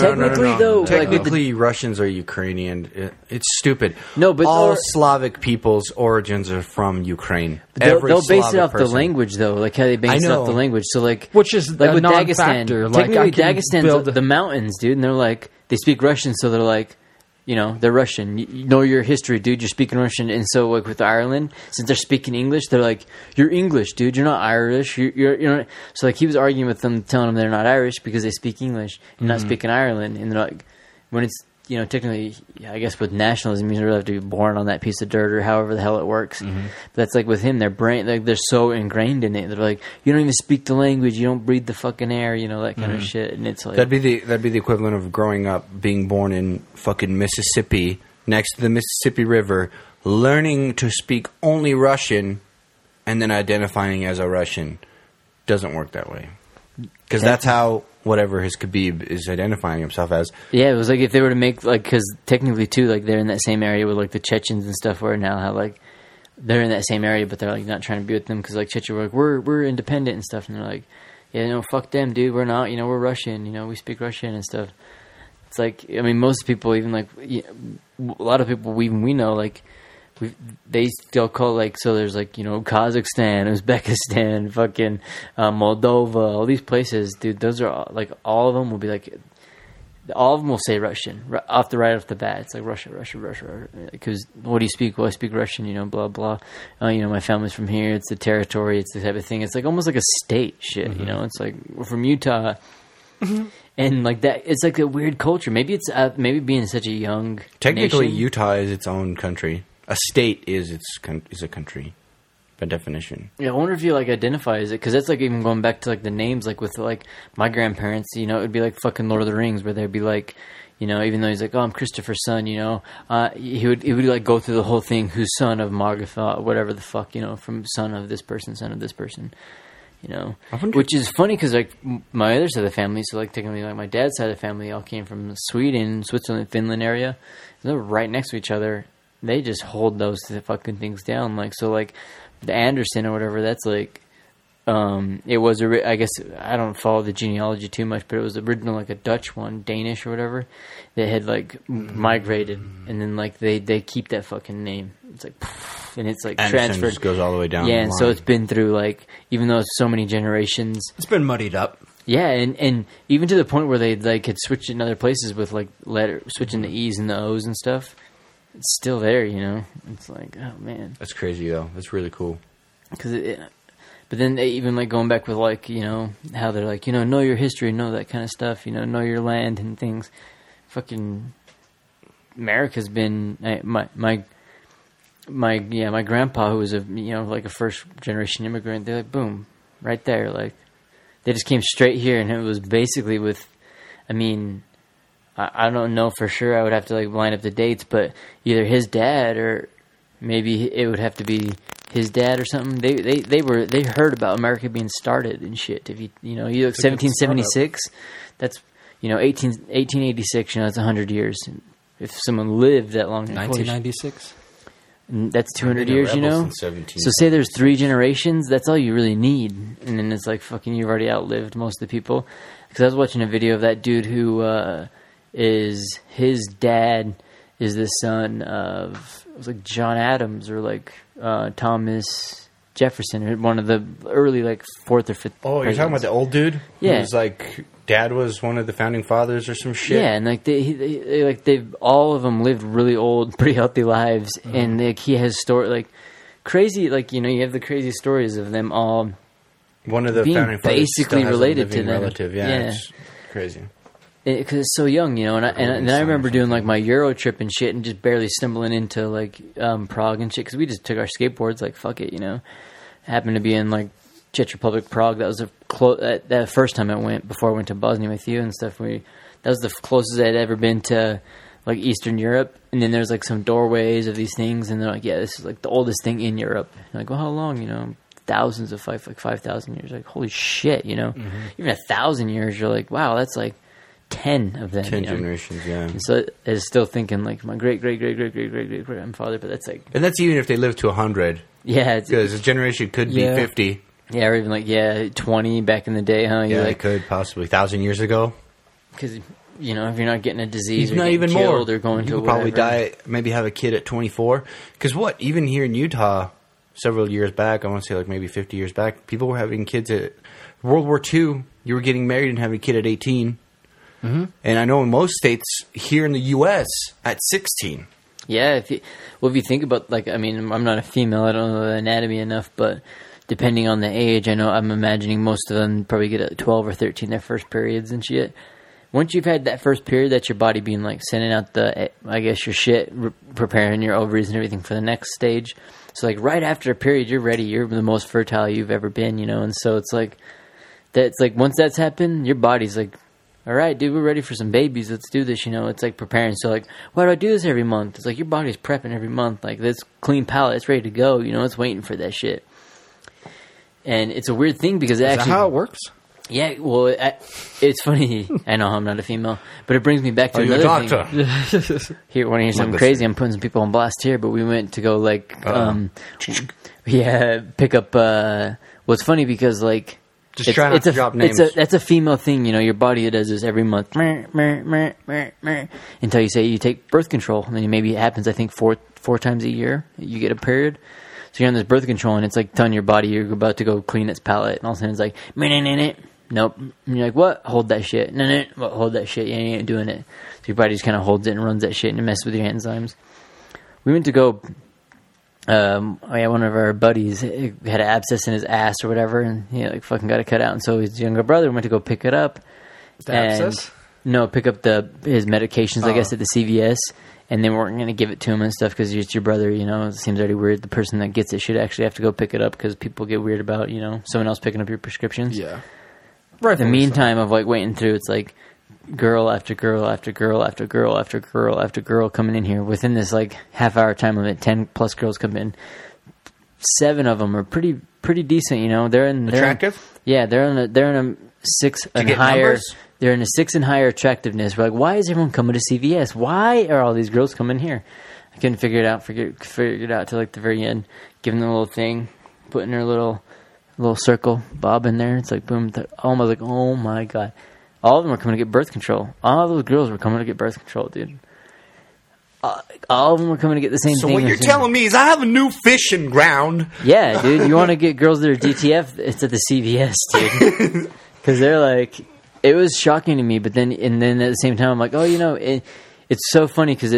Technically, Russians are Ukrainian. It's stupid. No, but all Slavic people's origins are from Ukraine. They'll base it off the language, though, like how they base it off the language. So like, which is like with Dagestan. Technically, Dagestan's the mountains, dude, and they're like they speak Russian, so they're like. You know, they're Russian. You know your history, dude. You're speaking Russian. And so, like, with Ireland, since they're speaking English, they're like, you're English, dude. You're not Irish. You're not. So, like, he was arguing with them, telling them they're not Irish because they speak English and not speaking Ireland. And they're like, when it's, you know, technically, I guess with nationalism, you really have to be born on that piece of dirt or however the hell it works. But that's, like, with him, their brain, like, they're so ingrained in it. They're like, you don't even speak the language. You don't breathe the fucking air, you know, that kind of shit. And it's like... That'd be the equivalent of growing up, being born in... fucking Mississippi, next to the Mississippi River, learning to speak only Russian, and then identifying as a Russian. doesn't work that way. Because that's how whatever his Khabib is identifying himself as. Yeah, it was like if they were to make, like, because technically, too, like, they're in that same area with, like, the Chechens and stuff where now how, like, they're in that same area, but they're, like, not trying to be with them because, like, Chechens were like, we're independent and stuff. And they're like, yeah, no, fuck them, dude. We're not, you know, we're Russian. You know, we speak Russian and stuff. It's like, I mean, most people, even, like, a lot of people even we know, like, they still call, like, so there's, like, you know, Kazakhstan, Uzbekistan, fucking Moldova, all these places, dude, those are, all, like, all of them will be, like, all of them will say Russian, right off the bat, it's like Russia, because what do you speak? Well, I speak Russian, you know, blah, blah, you know, my family's from here, it's the territory, it's the type of thing, it's, like, almost like a state shit, you know, it's, like, we're from Utah, and, like, that, it's, like, a weird culture, maybe it's, maybe being such a young technically, nation. Utah is its own country. A state is a country, by definition. Yeah, I wonder if you, like, identify as it, because that's, like, even going back to, like, the names, like, with, like, my grandparents, you know, it would be, like, fucking Lord of the Rings, where they'd be, like, you know, even though he's, like, oh, I'm Christopher's son, you know, he would, like, go through the whole thing, who's son of Margatha, whatever the fuck, you know, from son of this person, you know. Which is funny, because, like, my other side of the family, so, like, technically, like, my dad's side of the family all came from Sweden, Switzerland, Finland area, and they're right next to each other. They just hold those fucking things down. Like, so, like, the Anderson or whatever, that's, like, it was, I guess, I don't follow the genealogy too much, but it was original, like, a Dutch one, Danish or whatever, that had, like, migrated. And then, like, they keep that fucking name. It's like, and it's, like, Anderson transferred. Just goes all the way down. Yeah, and so it's been through, like, even though it's so many generations. It's been muddied up. Yeah, and even to the point where they, like, had switched in other places with, like, switching the E's and the O's and stuff. It's still there, you know? It's like, oh, man. That's crazy, though. That's really cool. Cause but then they even, like, going back with, like, you know, how they're like, you know your history, know that kind of stuff, you know your land and things. Fucking America's been... My grandpa, who was a, you know, like a first-generation immigrant, they're like, boom, right there. Like, they just came straight here, and it was basically with, I mean... I don't know for sure. I would have to, like, line up the dates, but either his dad or maybe it would have to be his dad or something. They heard about America being started and shit. If you look 1776, that's, you know, 1886, you know, that's 100 years. And if someone lived that long, 1996, that's 200 years, you know. So say there's 3 generations. That's all you really need, and then it's like fucking you've already outlived most of the people. Because I was watching a video of that dude who. Is his dad is the son of, it was like John Adams or like Thomas Jefferson, one of the early like 4th or 5th. Oh, you're talking about the old dude? Yeah, who's like dad was one of the founding fathers or some shit. Yeah, and like they like they've all of them lived really old, pretty healthy lives, and like he has story like crazy, like you know you have the crazy stories of them all. One of the being founding fathers basically related to them. Relative, yeah. It's crazy. Because it's so young, you know, and then I remember doing, like, my Euro trip and shit and just barely stumbling into, like, Prague and shit because we just took our skateboards, like, fuck it, you know. Happened to be in, like, Czech Republic, Prague. That was that first time I went before I went to Bosnia with you and stuff. That was the closest I'd ever been to, like, Eastern Europe. And then there's, like, some doorways of these things and they're like, yeah, this is, like, the oldest thing in Europe. And like, well, how long, you know? Thousands of 5,000 years. Like, holy shit, you know. Even 1,000 years, you're like, wow, that's, like, 10 of them. 10 generations, yeah. And so I was still thinking, like, my great grandfather, but that's like... And that's even if they live to 100. Yeah. Because a generation could be 50. Yeah, or even like, 20 back in the day, huh? You're like, it could possibly. 1,000 years ago. Because, you know, if you're not getting a disease or not even killed more. Or going you to whatever. You could probably die, maybe have a kid at 24. Because what? Even here in Utah, several years back, I want to say like maybe 50 years back, people were having kids at... World War II, you were getting married and having a kid at 18. And I know in most states here in the U.S. at 16. Yeah. If you think about, like, I mean, I'm not a female. I don't know the anatomy enough, but depending on the age, I know I'm imagining most of them probably get at 12 or 13 their first periods and shit. Once you've had that first period, that's your body being, like, sending out the, I guess, your shit, preparing your ovaries and everything for the next stage. So, like, right after a period, you're ready. You're the most fertile you've ever been, you know? And so it's like, that's like once that's happened, your body's like, all right, dude, we're ready for some babies. Let's do this, you know. It's like preparing. So, like, why do I do this every month? It's like your body's prepping every month. Like, this clean palate, it's ready to go. You know, it's waiting for that shit. And it's a weird thing because it actually... Is that how it works? Yeah, well, it's funny. I know I'm not a female, but it brings me back to another thing. Here, want to hear something crazy? I'm putting some people on blast here, but we went to go, like, pick up... well, it's funny because, like... Just try not to drop names. That's a female thing, you know. Your body does this every month. Until you say you take birth control. And then maybe it happens, I think, four times a year. You get a period. So you're on this birth control, and it's like telling your body you're about to go clean its palate. And all of a sudden it's like, nope. And you're like, what? Hold that shit. Hold that shit. You ain't doing it. So your body just kind of holds it and runs that shit and messes with your enzymes. We went to go... one of our buddies had an abscess in his ass or whatever, and he fucking got it cut out. And so his younger brother went to go pick it up. The abscess? No, pick up his medications, I guess, at the CVS. And they weren't going to give it to him and stuff because it's your brother, you know. It seems already weird. The person that gets it should actually have to go pick it up because people get weird about, you know, someone else picking up your prescriptions. Yeah. Right. The meantime of waiting through, it's like girl after girl after girl after girl after girl after girl coming in here within this half hour time limit. 10+ girls come in. 7 of them are pretty decent, you know. They're attractive. Yeah, they're in a 6 and higher. Numbers? They're in a 6 and higher attractiveness. We're like, why is everyone coming to CVS? Why are all these girls coming here? I couldn't figure it out. Figured it out till the very end. Giving them a little thing, putting her little circle bob in there. It's like boom. Almost like, oh my god. All of them were coming to get birth control. All those girls were coming to get birth control, dude. All of them were coming to get the same thing. So what you're telling me is I have a new fishing ground. Yeah, dude. You want to get girls that are DTF, it's at the CVS, dude. Because they're like... It was shocking to me, but then at the same time, I'm like, oh, you know, it's so funny because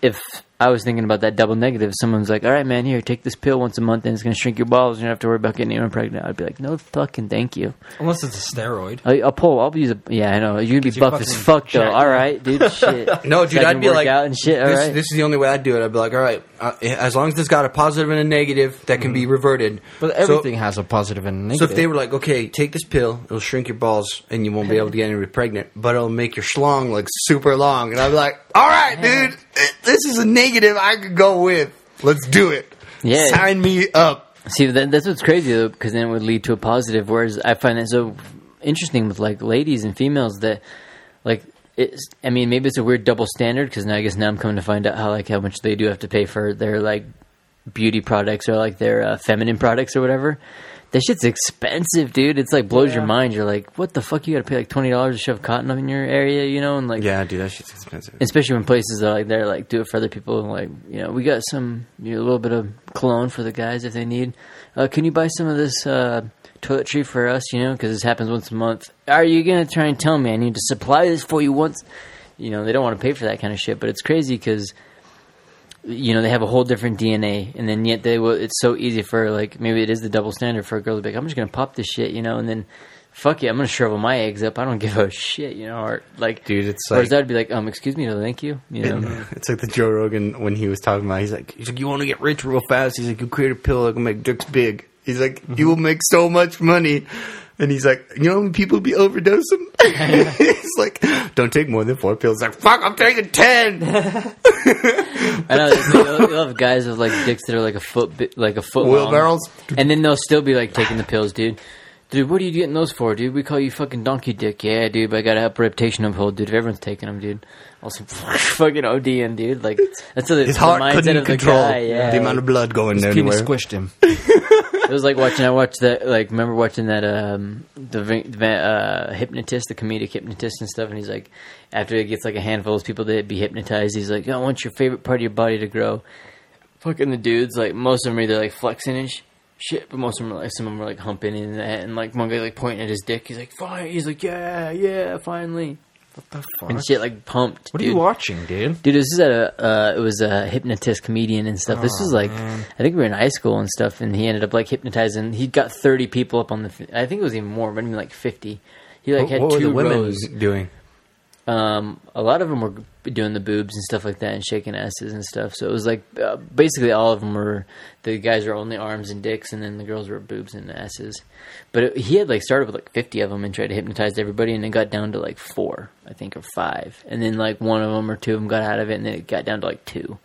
if I was thinking about that double negative, someone's like, all right, man, here, take this pill once a month and it's going to shrink your balls and you don't have to worry about getting anyone pregnant. I'd be like, no fucking thank you. Unless it's a steroid. I'll use a... Yeah, I know. You'd be buff as fuck, though. All right, dude, shit. No, dude, I'd be like... out and shit, all right. This is the only way I'd do it. I'd be like, all right, as long as this got a positive and a negative, that can be reverted. But everything has a positive and a negative. So if they were like, okay, take this pill, it'll shrink your balls and you won't be able to get anybody pregnant, but it'll make your schlong look super long. And I'd be like, all right, dude, this is a negative I could go with. Let's do it. Yeah. Sign me up. See, that's what's crazy, though, because then it would lead to a positive, whereas I find that so interesting with, ladies and females that, I mean, maybe it's a weird double standard, because now I'm coming to find out how much they do have to pay for their, beauty products or, their feminine products or whatever. That shit's expensive, dude. It's blows your mind. You're like, what the fuck? You got to pay $20 to shove cotton up in your area, you know? And yeah, dude, that shit's expensive. Especially when places are they're do it for other people. You know, we got a little bit of cologne for the guys if they need. Can you buy some of this toiletry for us, you know? Because this happens once a month. Are you going to try and tell me I need to supply this for you once? You know, they don't want to pay for that kind of shit, but it's crazy because... You know, they have a whole different DNA, and then yet they will. It's so easy for maybe it is the double standard for a girl to be like, I'm just gonna pop this shit, you know, and then fuck it, I'm gonna shrivel my eggs up. I don't give a shit, you know, or dude, it's or that'd be excuse me, no, thank you, you know. It's the Joe Rogan when he was talking about. He's like, you want to get rich real fast? He's like, you create a pill that can make dicks big. He's like, you will make so much money. And he's like, you know when people be overdosing? He's like, don't take more than 4 pills. He's like, fuck, I'm taking 10. I know. You'll have guys with dicks that are a foot wheelbarrows, and then they'll still be taking the pills, dude. Dude, what are you getting those for, dude? We call you fucking donkey dick. Yeah, dude, but I got to help reputation uphold, dude. If everyone's taking them, dude. Also, fucking ODing, dude. That's the mindset of the guy. Yeah, the amount of blood going there. Penis squished him. It was I watched that, remember watching that, the hypnotist, the comedic hypnotist and stuff, and he's like, after he gets a handful of people that be hypnotized, he's like, I want your favorite part of your body to grow. Fucking the dudes, most of them are either flexing and shit, but most of them are humping and that, and one guy pointing at his dick, he's like, fine, he's like, yeah, finally. What the fuck? And shit pumped. What are you watching, dude? Dude, this is it was a hypnotist comedian and stuff. This was man. I think we were in high school and stuff, and he ended up hypnotizing. He got 30 people up on the. I think it was even more, but I mean 50. He had what 2 were the rows. Women doing? A lot of them were doing the boobs and stuff like that, and shaking asses and stuff. So it was basically all of them were. The guys were only arms and dicks, and then the girls were boobs and asses. But he had started with 50 of them and tried to hypnotize everybody, and it got down to 4, I think, or 5, and then one of them or 2 of them got out of it, and then it got down to 2.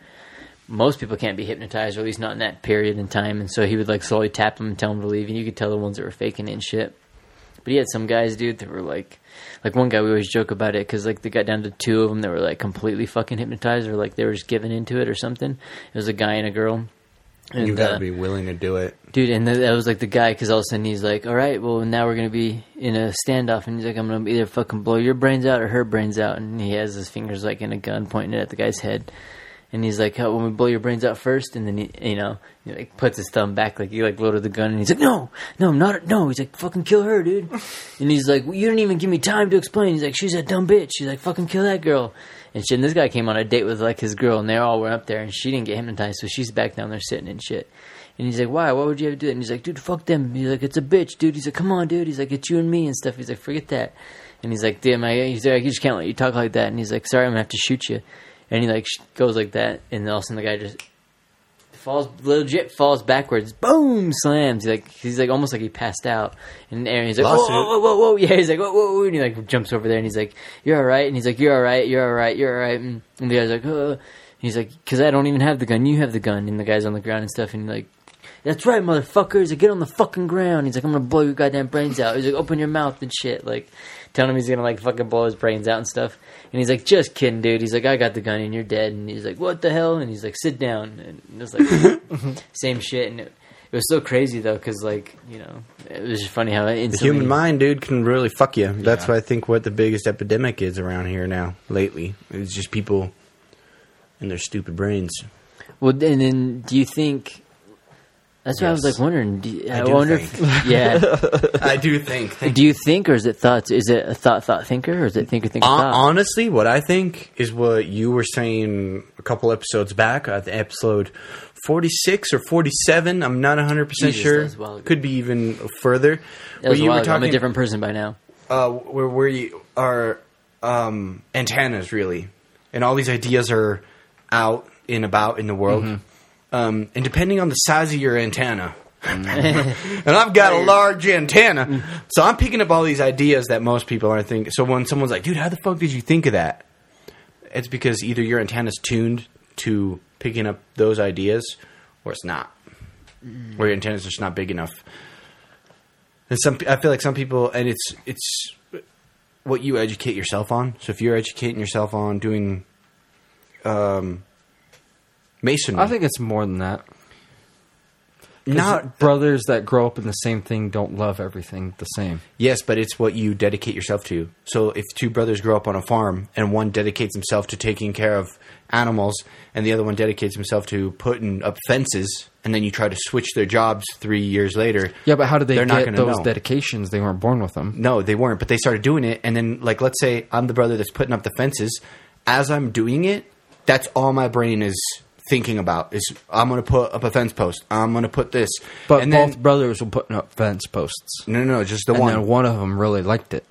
most people can't be hypnotized, or at least not in that period in time. And so he would like slowly tap them and tell them to leave. And you could tell the ones that were faking it and shit. But he had some guys, dude, that were like one guy, we always joke about it. Cause like they got down to two of them that were like completely fucking hypnotized, or like they were just giving into it or something. It was a guy and a girl. And you gotta be willing to do it. Dude, and that was like the guy, because all of a sudden he's like, all right, well, now we're going to be in a standoff. And he's like, I'm going to either fucking blow your brains out or her brains out. And he has his fingers like in a gun pointing it at the guy's head. And he's like, how, when we blow your brains out first? And then, he like puts his thumb back like he like loaded the gun. And he's like, no, I'm not. No, he's like, fucking kill her, dude. And he's like, well, you didn't even give me time to explain. He's like, she's a dumb bitch. He's like, fucking kill that girl. And shit, and this guy came on a date with like his girl, and they all went up there, and she didn't get hypnotized, so she's back down there sitting and shit. And he's like, why? Why would you ever do that? And he's like, dude, fuck them. He's like, it's a bitch, dude. He's like, come on, dude. He's like, it's you and me and stuff. He's like, forget that. And he's like, damn, he's like, I just can't let you talk like that. And he's like, sorry, I'm gonna have to shoot you. And he like goes like that, and all of a sudden the guy just falls backwards, boom, slams. He's like almost like he passed out, and he's like, whoa, yeah, he's like, whoa, and he like jumps over there, and he's like, you're all right, and he's like, you're all right, and the guy's like, oh, he's like, because I don't even have the gun, you have the gun, and the guy's on the ground and stuff, and he's like, that's right, motherfucker, he's like, get on the fucking ground, he's like, I'm gonna blow your goddamn brains out, he's like, open your mouth and shit, like, telling him he's gonna like fucking blow his brains out and stuff. And he's like, just kidding, dude. He's like, I got the gun and you're dead. And he's like, what the hell? And he's like, sit down. And it was like, same shit. And it was so crazy though, because like, it was just funny how the human mind, dude, can really fuck you. That's what I think what the biggest epidemic is around here now lately. It's just people and their stupid brains. Well, and then do you think? That's what I was like wondering. I wonder if yeah, I do think. Do you think, or is it thoughts? Is it a thought thinker, or is it thinker thought? Honestly, what I think is what you were saying a couple episodes back, at episode 46 or 47. I'm not 100% sure. Could be even further. You were talking, I'm a different person by now. Where you are antennas really, and all these ideas are out and about in the world. Mm-hmm. And depending on the size of your antenna, and I've got a large antenna, so I'm picking up all these ideas that most people aren't thinking. So when someone's like, dude, how the fuck did you think of that? It's because either your antenna's tuned to picking up those ideas, or it's not. Or your antenna's just not big enough. And I feel like some people, and it's what you educate yourself on. So if you're educating yourself on doing, masonry. I think it's more than that. Not brothers that grow up in the same thing don't love everything the same. Yes, but it's what you dedicate yourself to. So if two brothers grow up on a farm and one dedicates himself to taking care of animals and the other one dedicates himself to putting up fences, and then you try to switch their jobs 3 years later. Yeah, but how did they get those dedications? They weren't born with them. No, they weren't, but they started doing it. And then, like, let's say I'm the brother that's putting up the fences. As I'm doing it, that's all my brain is thinking about is I'm going to put up a fence post. I'm going to put this. But both brothers were putting up fence posts. No, just the one. And then one of them really liked it.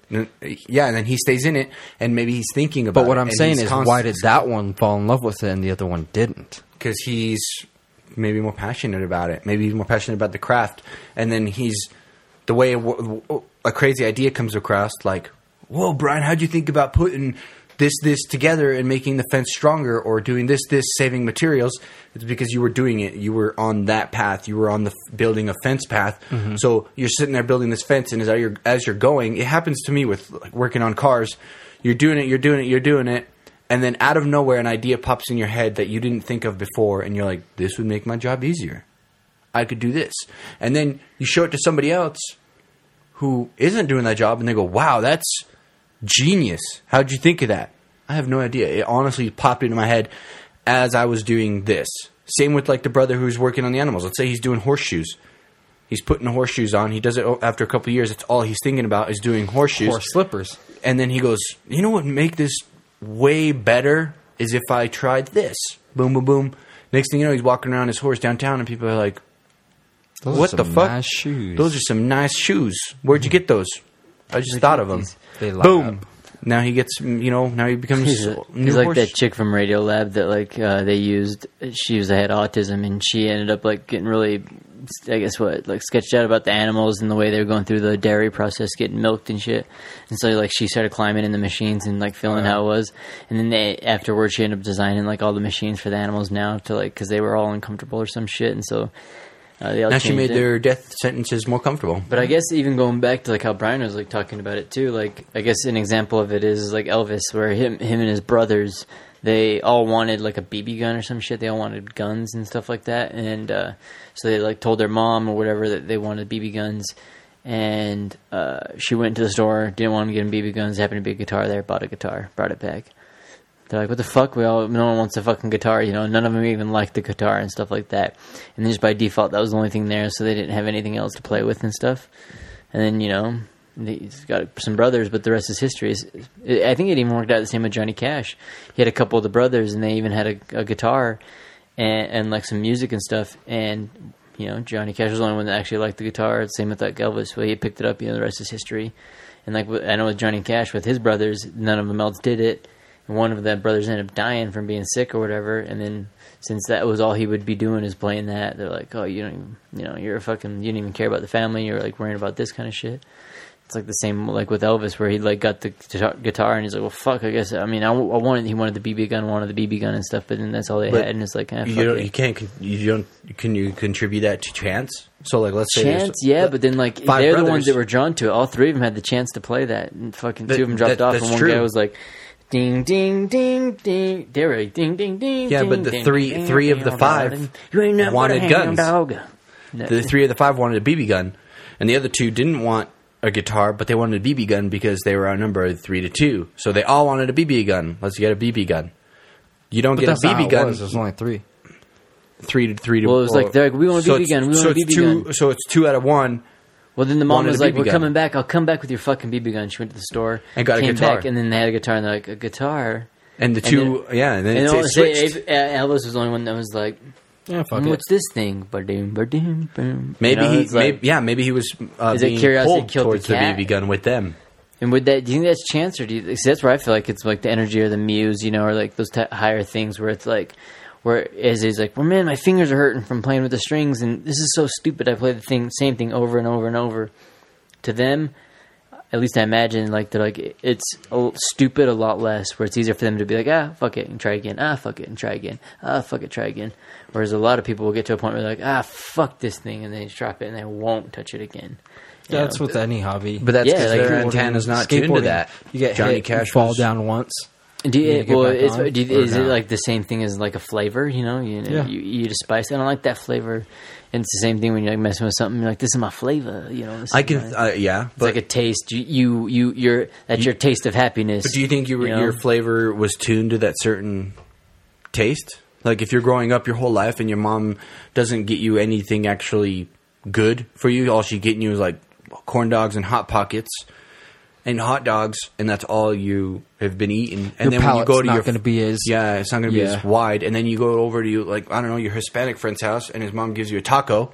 Yeah, and then he stays in it, and maybe he's thinking about it. But what I'm saying is, why did that one fall in love with it and the other one didn't? Because he's maybe more passionate about it. Maybe he's more passionate about the craft. And then he's – the way a crazy idea comes across, like, whoa, Brian, how'd you think about putting – this together and making the fence stronger, or doing this saving materials. It's because you were doing it. You were on that path. You were on the building a fence path. Mm-hmm. So you're sitting there building this fence, and as you're going, it happens to me with like working on cars. You're doing it. And then out of nowhere, an idea pops in your head that you didn't think of before. And you're like, this would make my job easier. I could do this. And then you show it to somebody else who isn't doing that job. And they go, wow, that's genius. How'd you think of that? I have no idea. It honestly popped into my head as I was doing this. Same with like the brother who's working on the animals. Let's say he's doing horseshoes. He's putting the horseshoes on. He does it after a couple of years. That's all he's thinking about is doing horseshoes. Or slippers. And then he goes, you know what would make this way better is if I tried this. Boom, boom, boom. Next thing you know, he's walking around his horse downtown and people are like, what the fuck? Nice shoes. Those are some nice shoes. Where'd you get those? I just thought of them. They line boom. Up. Now he gets, now he becomes he's like that chick from Radiolab that, like, they used. She had autism, and she ended up, like, getting really I guess what, like, sketched out about the animals and the way they were going through the dairy process, getting milked and shit. And so, like, she started climbing in the machines and, like, feeling how it was. And then they, afterwards, she ended up designing, like, all the machines for the animals now to, like, because they were all uncomfortable or some shit. And so... now she made their death sentences more comfortable. But I guess even going back to, like, how Brian was, like, talking about it too, like, I guess an example of it is, like, Elvis, where him and his brothers, they all wanted, like, a BB gun or some shit. They all wanted guns and stuff like that. And so they, like, told their mom or whatever that they wanted BB guns. And she went to the store, didn't want to get them BB guns, happened to be a guitar there, bought a guitar, brought it back. They're like, what the fuck? No one wants a fucking guitar, you know? None of them even liked the guitar and stuff like that. And then just by default, that was the only thing there, so they didn't have anything else to play with and stuff. And then, you know, he's got some brothers, but the rest is history. I think it even worked out the same with Johnny Cash. He had a couple of the brothers, and they even had a guitar and, like, some music and stuff. And, you know, Johnny Cash was the only one that actually liked the guitar. Same with, like, Elvis, where he picked it up, you know, the rest is history. And, like, I know with Johnny Cash, with his brothers, none of them else did it. One of the brothers ended up dying from being sick or whatever, and then since that was all he would be doing is playing that, they're like, oh, you don't even, you know, you're a fucking, you didn't even care about the family, you're, like, worrying about this kind of shit. It's like the same, like, with Elvis, where he, like, got the guitar and he's like, well, fuck, I guess, I mean, he wanted the BB gun, and stuff, but then that's all they had, and it's like, can you contribute that to chance? So, like, let's say chance, but then, like, they're brothers, the ones that were drawn to it. All three of them had the chance to play that, and fucking two of them dropped off, and one guy was like, ding, ding, ding, ding. They were like, ding, ding, ding. Yeah, but the three of the five wanted guns. The three of the five wanted a BB gun, and the other two didn't want a guitar, but they wanted a BB gun because they were outnumbered 3-2. So they all wanted a BB gun. Let's get a BB gun. You don't get a BB gun. There's only three. 3-4. Well, it was like, they're like, we want a BB gun. We want a BB gun. So it's 2 out of 1. Well, then the mom was like, we're coming back. I'll come back with your fucking BB gun. She went to the store. And got a guitar. Came back, and then they had a guitar, and they're like, a guitar? And the two, yeah, and then it switched. Elvis was the only one that was like, what's this thing? Maybe he was being pulled towards the BB gun with them. And would that, do you think that's chance, or do you, see, that's where I feel like it's like the energy or the muse, you know, or like those higher things where it's like, where he's like, well, man, my fingers are hurting from playing with the strings, and this is so stupid. I play the same thing over and over and over. To them, at least I imagine, like, they're like, it's stupid a lot less, where it's easier for them to be like, ah, fuck it, and try again. Ah, fuck it, and try again. Ah, fuck it, try again. Whereas a lot of people will get to a point where they're like, ah, fuck this thing, and they just drop it, and they won't touch it again. That's with any hobby. But that's because their antenna's not tuned into that. You get Johnny Cash fall down once. Is it like the same thing as like a flavor? You know, you eat a spice. I don't like that flavor. And it's the same thing when you're like messing with something. You're like, this is my flavor. You know, it's like a taste. Your taste of happiness. But do you think your flavor was tuned to that certain taste? Like if you're growing up your whole life and your mom doesn't get you anything actually good for you, all she's getting you is like corn dogs and Hot Pockets. And hot dogs, and that's all you have been eating. And then when you go to it's not going to be as wide. And then you go over to, like, I don't know, your Hispanic friend's house, and his mom gives you a taco.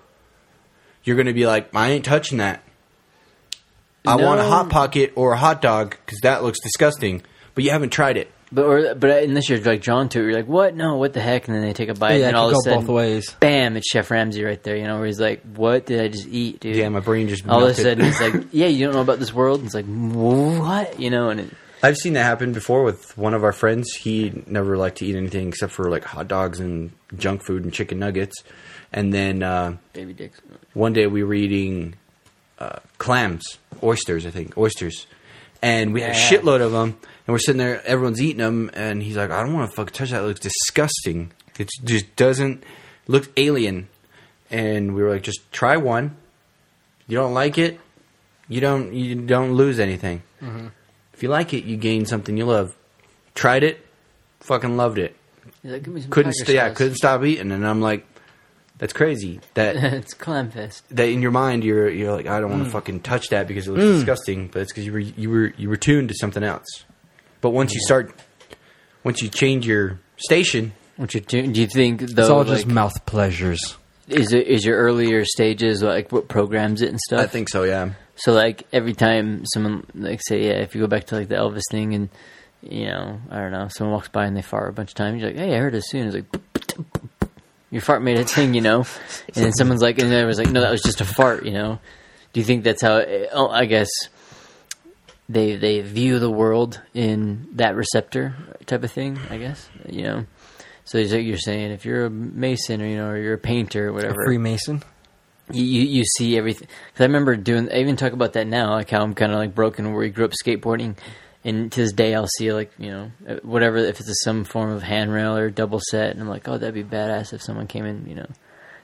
You're going to be like, I ain't touching that. I want a Hot Pocket or a hot dog because that looks disgusting. But you haven't tried it. But unless you're like drawn to it, you're like, what? No, what the heck? And then they take a bite, and all of a sudden, both ways. Bam! It's Chef Ramsay right there. You know, where he's like, what did I just eat, dude? Yeah, my brain just melted. All of a sudden, it's like, yeah, you don't know about this world. And it's like, what? You know, and I've seen that happen before with one of our friends. He never liked to eat anything except for like hot dogs and junk food and chicken nuggets. And then baby dicks. One day we were eating clams, oysters. And we had a shitload of them, and we're sitting there, everyone's eating them, and he's like, I don't want to fucking touch that. It looks disgusting. It just looks alien. And we were like, just try one. You don't like it, you don't lose anything. Mm-hmm. If you like it, you gain something you love. Tried it, fucking loved it. He's like, give me some couldn't stop eating, and I'm like, that's crazy. That it's clam fest. That in your mind, you're like, I don't want to fucking touch that because it looks disgusting. But it's because you were tuned to something else. But once you change your station, do you think though? It's all like, just mouth pleasures. Is your earlier stages like what programs it and stuff? I think so. Yeah. So like every time someone like say if you go back to like the Elvis thing and you know I don't know someone walks by and they fart a bunch of times, you're like, hey, I heard it soon. It's like. your fart made a ting, you know? And then someone's like, and everyone's like, no, that was just a fart, you know? Do you think that's how, I guess, they view the world in that receptor type of thing, I guess, you know? So you're saying if you're a Mason or, you know, or you're a painter or whatever. A Freemason? You see everything. Because I remember I even talk about that now, like how I'm kind of like broken where we grew up skateboarding. And to this day, I'll see like, you know, whatever, if it's some form of handrail or double set. And I'm like, oh, that'd be badass if someone came in, you know.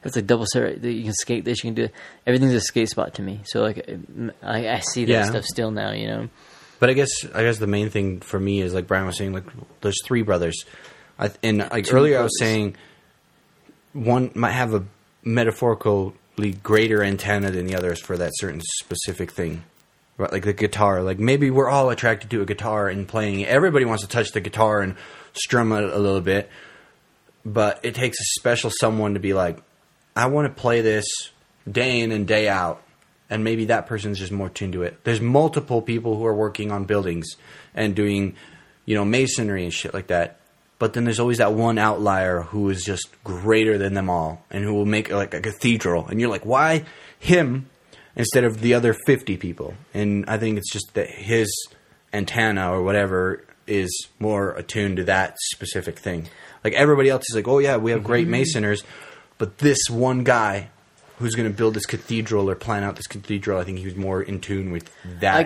If it's a double set, right? You can skate this, you can do it. Everything's a skate spot to me. So like, I see that stuff still now, you know. But I guess the main thing for me is like Brian was saying, like there's three brothers. Earlier, brothers. I was saying one might have a metaphorical greater antenna than the others for that certain specific thing, right? Like the guitar. Like maybe we're all attracted to a guitar and playing. Everybody wants to touch the guitar and strum it a little bit, but it takes a special someone to be like, I want to play this day in and day out, and maybe that person's just more tuned to it. There's multiple people who are working on buildings and doing, you know, masonry and shit like that. But then there's always that one outlier who is just greater than them all and who will make like a cathedral. And you're like, why him instead of the other 50 people? And I think it's just that his antenna or whatever is more attuned to that specific thing. Like everybody else is like, oh, yeah, we have great masoners. But this one guy who's going to build this cathedral or plan out this cathedral, I think he was more in tune with that. I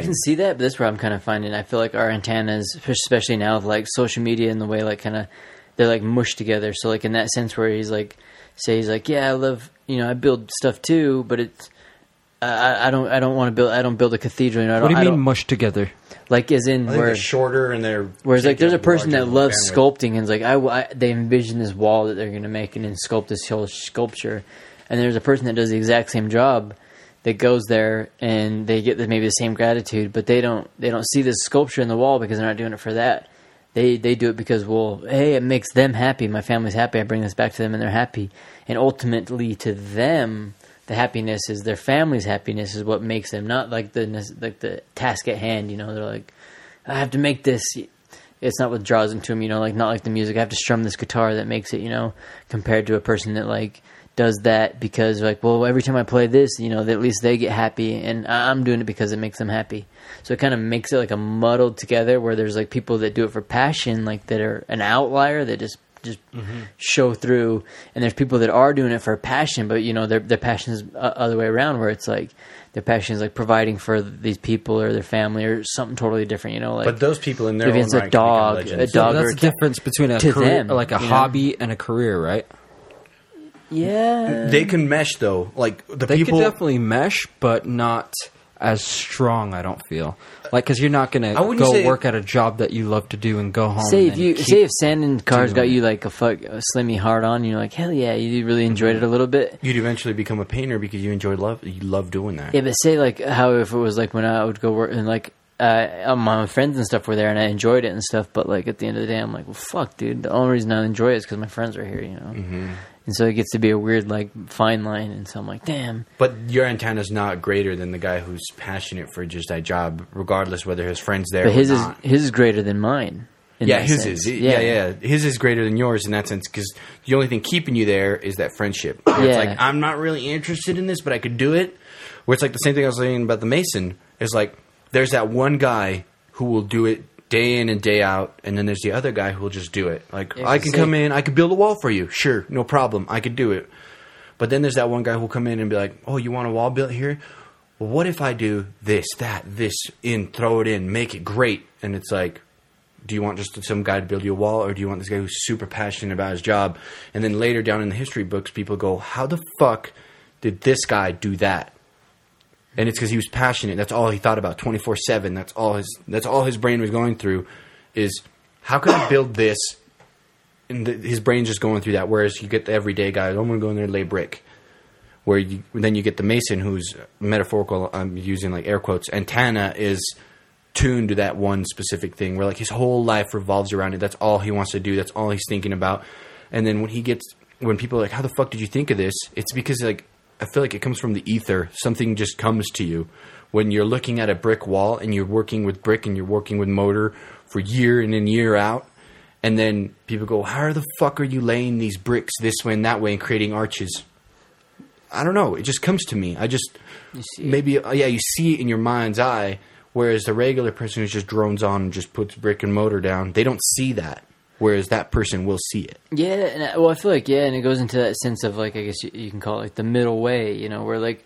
can see that, but that's where I'm kind of finding. I feel like our antennas, especially now with like social media and the way like kind of they're like mushed together. So like in that sense where he's like, say he's like, yeah, I love, you know, I build stuff too, but it's I don't build a cathedral. You know, what do you mean mushed together? Like as in where they're shorter and they're whereas like there's a person that loves sculpting and is like they envision this wall that they're going to make and then sculpt this whole sculpture. And there's a person that does the exact same job that goes there and they get maybe the same gratitude, but they don't see this sculpture in the wall because they're not doing it for that. They do it because, well, hey, it makes them happy. My family's happy. I bring this back to them and they're happy. And ultimately to them, the happiness is their family's happiness is what makes them, not like the task at hand. You know, they're like, I have to make this. It's not what draws them to them, you know, like not like the music. I have to strum this guitar that makes it, you know, compared to a person that like does that because like, well, every time I play this, you know, at least they get happy and I'm doing it because it makes them happy. So it kind of makes it like a muddled together where there's like people that do it for passion, like that are an outlier that just show through. And there's people that are doing it for passion, but you know, their passion is other way around where it's like their passion is like providing for these people or their family or something totally different, you know, like, but those people in their own right a dog that's the difference between a career, like a hobby and a career, right? Yeah, they can mesh though. Like they people can definitely mesh, but not as strong. I don't feel like because you're not gonna go work at a job that you love to do and go home. Say if sanding cars got you like a Slimmy hard on, you're like hell yeah, you really enjoyed it a little bit. You'd eventually become a painter because you love doing that. Yeah, but say like how if it was like when I would go work and like my friends and stuff were there and I enjoyed it and stuff, but like at the end of the day, I'm like, well, fuck, dude. The only reason I enjoy it is because my friends are here, you know. Mm-hmm. And so it gets to be a weird, like, fine line. And so I'm like, damn. But your antenna's not greater than the guy who's passionate for just that job, regardless whether his friend's there or not. His is greater than mine. Yeah, his sense. Is. Yeah. His is greater than yours in that sense because the only thing keeping you there is that friendship. Yeah. It's like, I'm not really interested in this, but I could do it. Where it's like the same thing I was saying about the Mason. It's like there's that one guy who will do it day in and day out, and then there's the other guy who will just do it. Like, I can come in, I could build a wall for you. Sure, no problem. I could do it. But then there's that one guy who will come in and be like, oh, you want a wall built here? Well, what if I do this, that, this, in, throw it in, make it great? And it's like, do you want just some guy to build you a wall, or do you want this guy who's super passionate about his job? And then later down in the history books, people go, how the fuck did this guy do that? And it's because he was passionate. That's all he thought about 24/7. That's all his brain was going through is how could I build this? And his brain's just going through that. Whereas you get the everyday guy, I'm going to go in there and lay brick. Then you get the Mason who's metaphorical, I'm using like air quotes, antenna is tuned to that one specific thing where like his whole life revolves around it. That's all he wants to do. That's all he's thinking about. And then when people are like, how the fuck did you think of this? It's because like, I feel like it comes from the ether. Something just comes to you when you're looking at a brick wall and you're working with brick and you're working with mortar for year in and year out. And then people go, how the fuck are you laying these bricks this way and that way and creating arches? I don't know. It just comes to me. I just you see it in your mind's eye, whereas the regular person who just drones on and just puts brick and mortar down, they don't see that, whereas that person will see it. Yeah, and I feel like, and it goes into that sense of, like, I guess you can call it, like, the middle way, you know, where, like,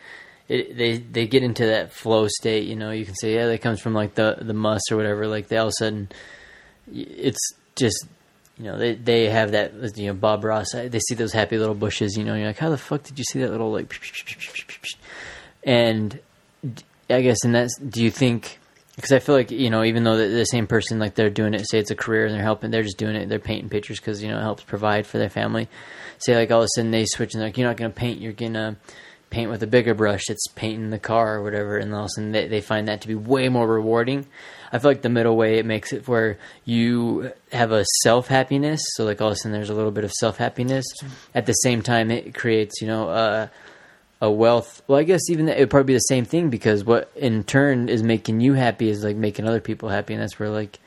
they get into that flow state, you know. You can say, that comes from, like, the must or whatever. Like, they all of a sudden, it's just... You know, they have that, you know, Bob Ross, they see those happy little bushes, you know, and you're like, how the fuck did you see that little, like, and I guess, and that's, do you think, because I feel like, you know, even though the same person, like, they're doing it, say it's a career and they're helping, they're just doing it, they're painting pictures because, you know, it helps provide for their family. Say, like, all of a sudden they switch and they're like, you're not going to paint, you're going to paint with a bigger brush, it's painting the car or whatever, and all of a sudden they find that to be way more rewarding. I feel like the middle way, it makes it where you have a self-happiness. So, like, all of a sudden there's a little bit of self-happiness. At the same time, it creates, you know, a wealth. Well, I guess even it would probably be the same thing, because what in turn is making you happy is, like, making other people happy. And that's where, like,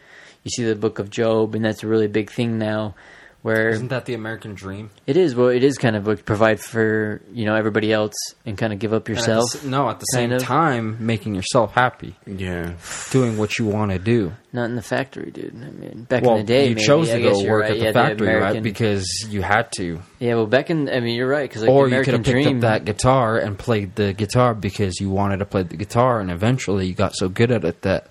you see the Book of Job, and that's a really big thing now. Where isn't that the American dream? It is. Well, it is kind of like provide for, you know, everybody else and kind of give up yourself. At the same time, making yourself happy. Yeah. Doing what you want to do. Not in the factory, dude. I mean, back in the day, you chose to go work at the factory, right? Because you had to. Yeah, well, you're right. Cause, like, or you could have picked up that guitar and played the guitar because you wanted to play the guitar, and eventually you got so good at it that...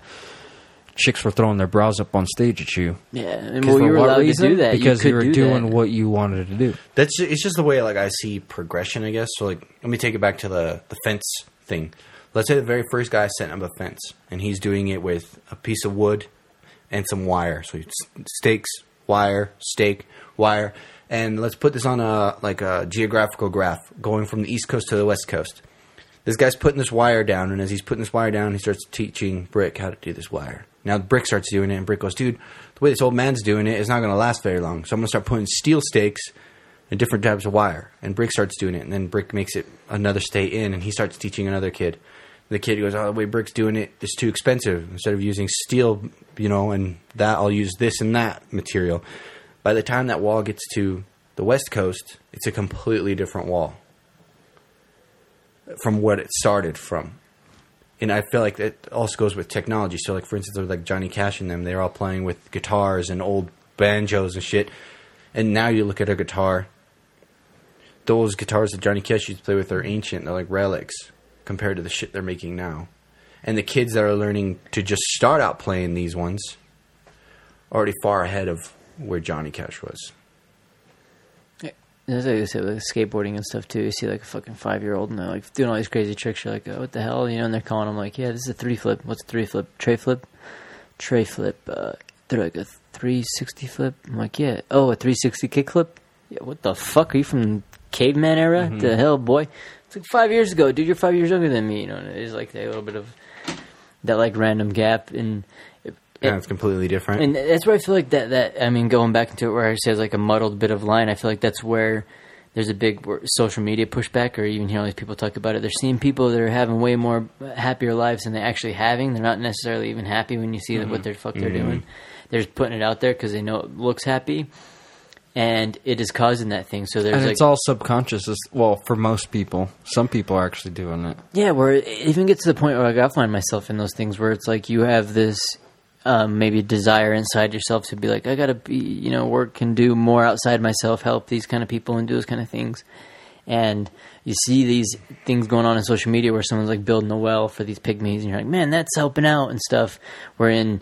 chicks were throwing their brows up on stage at you. Yeah, and well, you were allowed to do that. Because you were doing what you wanted to do. It's just the way, like, I see progression, I guess. So, like, let me take it back to the fence thing. Let's say the very first guy set up a fence, and he's doing it with a piece of wood and some wire. So stakes, wire, stake, wire. And let's put this on a geographical graph going from the East Coast to the West Coast. This guy's putting this wire down, and as he's putting this wire down, he starts teaching Brick how to do this wire. Now Brick starts doing it, and Brick goes, dude, the way this old man's doing it is not going to last very long, so I'm going to start putting steel stakes and different types of wire. And Brick starts doing it, and then Brick makes it another state in, and he starts teaching another kid. The kid goes, oh, the way Brick's doing it is too expensive. Instead of using steel, you know, and that, I'll use this and that material. By the time that wall gets to the West Coast, it's a completely different wall from what it started from. And I feel like it also goes with technology. So, like, for instance, like Johnny Cash and them, they're all playing with guitars and old banjos and shit. And now you look at a guitar. Those guitars that Johnny Cash used to play with are ancient. They're like relics compared to the shit they're making now. And the kids that are learning to just start out playing these ones are already far ahead of where Johnny Cash was. There's, like I said, with skateboarding and stuff, too. You see, like, a fucking 5-year-old, and they're, like, doing all these crazy tricks. You're like, oh, what the hell? You know, and they're calling them, like, yeah, this is a 3-flip. What's a 3-flip? Tray flip? Tray flip. They're, like, a 360 flip? I'm like, yeah. Oh, a 360 kickflip? Yeah, what the fuck? Are you from caveman era? Mm-hmm. The hell, boy? It's, like, 5 years ago. Dude, you're 5 years younger than me. You know, and it's, like, a little bit of that, like, random gap in... Yeah, it's completely different. And that's where I feel like that I mean, going back into it where I said, like, a muddled bit of line, I feel like that's where there's a big social media pushback, or even hearing all these people talk about it. They're seeing people that are having way more happier lives than they're actually having. They're not necessarily even happy when you see mm-hmm. what the fuck they're mm-hmm. doing. They're just putting it out there because they know it looks happy, and it is causing that thing. So there's, and it's, like, all subconscious. Well, for most people, some people are actually doing it. Yeah, where it even gets to the point where, like, I find myself in those things where it's like you have this... maybe desire inside yourself to be like, I gotta be, you know, work and do more outside myself, help these kind of people and do those kind of things. And you see these things going on social media where someone's, like, building a well for these pygmies, and you're like, man, that's helping out and stuff. Where in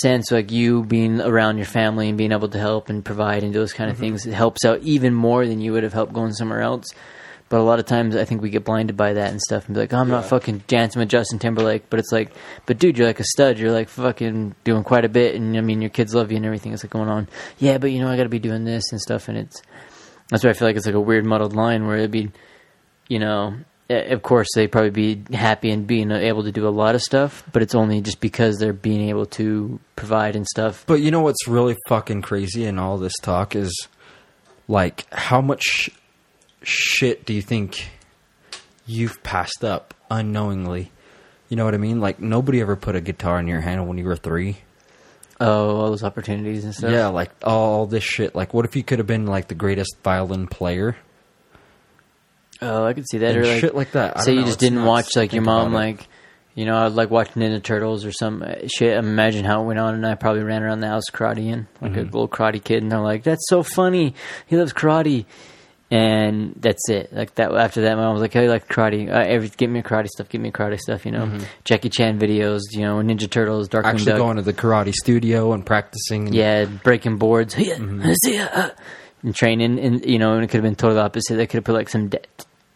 sense, like, you being around your family and being able to help and provide and do those kind of mm-hmm. things, it helps out even more than you would have helped going somewhere else. But a lot of times I think we get blinded by that and stuff and be like, oh, I'm not fucking dancing with Justin Timberlake. But it's like, but dude, you're like a stud. You're like fucking doing quite a bit. And I mean, your kids love you and everything is, like, going on. Yeah, but you know, I got to be doing this and stuff. And that's where I feel like it's, like, a weird muddled line where it'd be, you know, of course they'd probably be happy and being able to do a lot of stuff. But it's only just because they're being able to provide and stuff. But you know what's really fucking crazy in all this talk is, like, how much... shit do you think you've passed up unknowingly? You know what I mean? Like, nobody ever put a guitar in your hand when you were 3. Oh, all those opportunities and stuff? Yeah, like all this shit. Like, what if you could have been like the greatest violin player? Oh, I could see that. And or like, shit like that. I say you know, just didn't watch like your mom, like, you know, I would like watching Ninja Turtles or some shit. Imagine how it went on, and I probably ran around the house karateing like a little karate kid, and they're like, "That's so funny. He loves karate." And that's it. Like that. After that, my mom was like, "Hey, like karate. Give me karate stuff. Give me karate stuff." You know, Jackie Chan videos. You know, Ninja Turtles, Darkwing Duck. Actually going to the karate studio and practicing. And breaking boards. And training, and you know, and it could have been total opposite. They could have put like some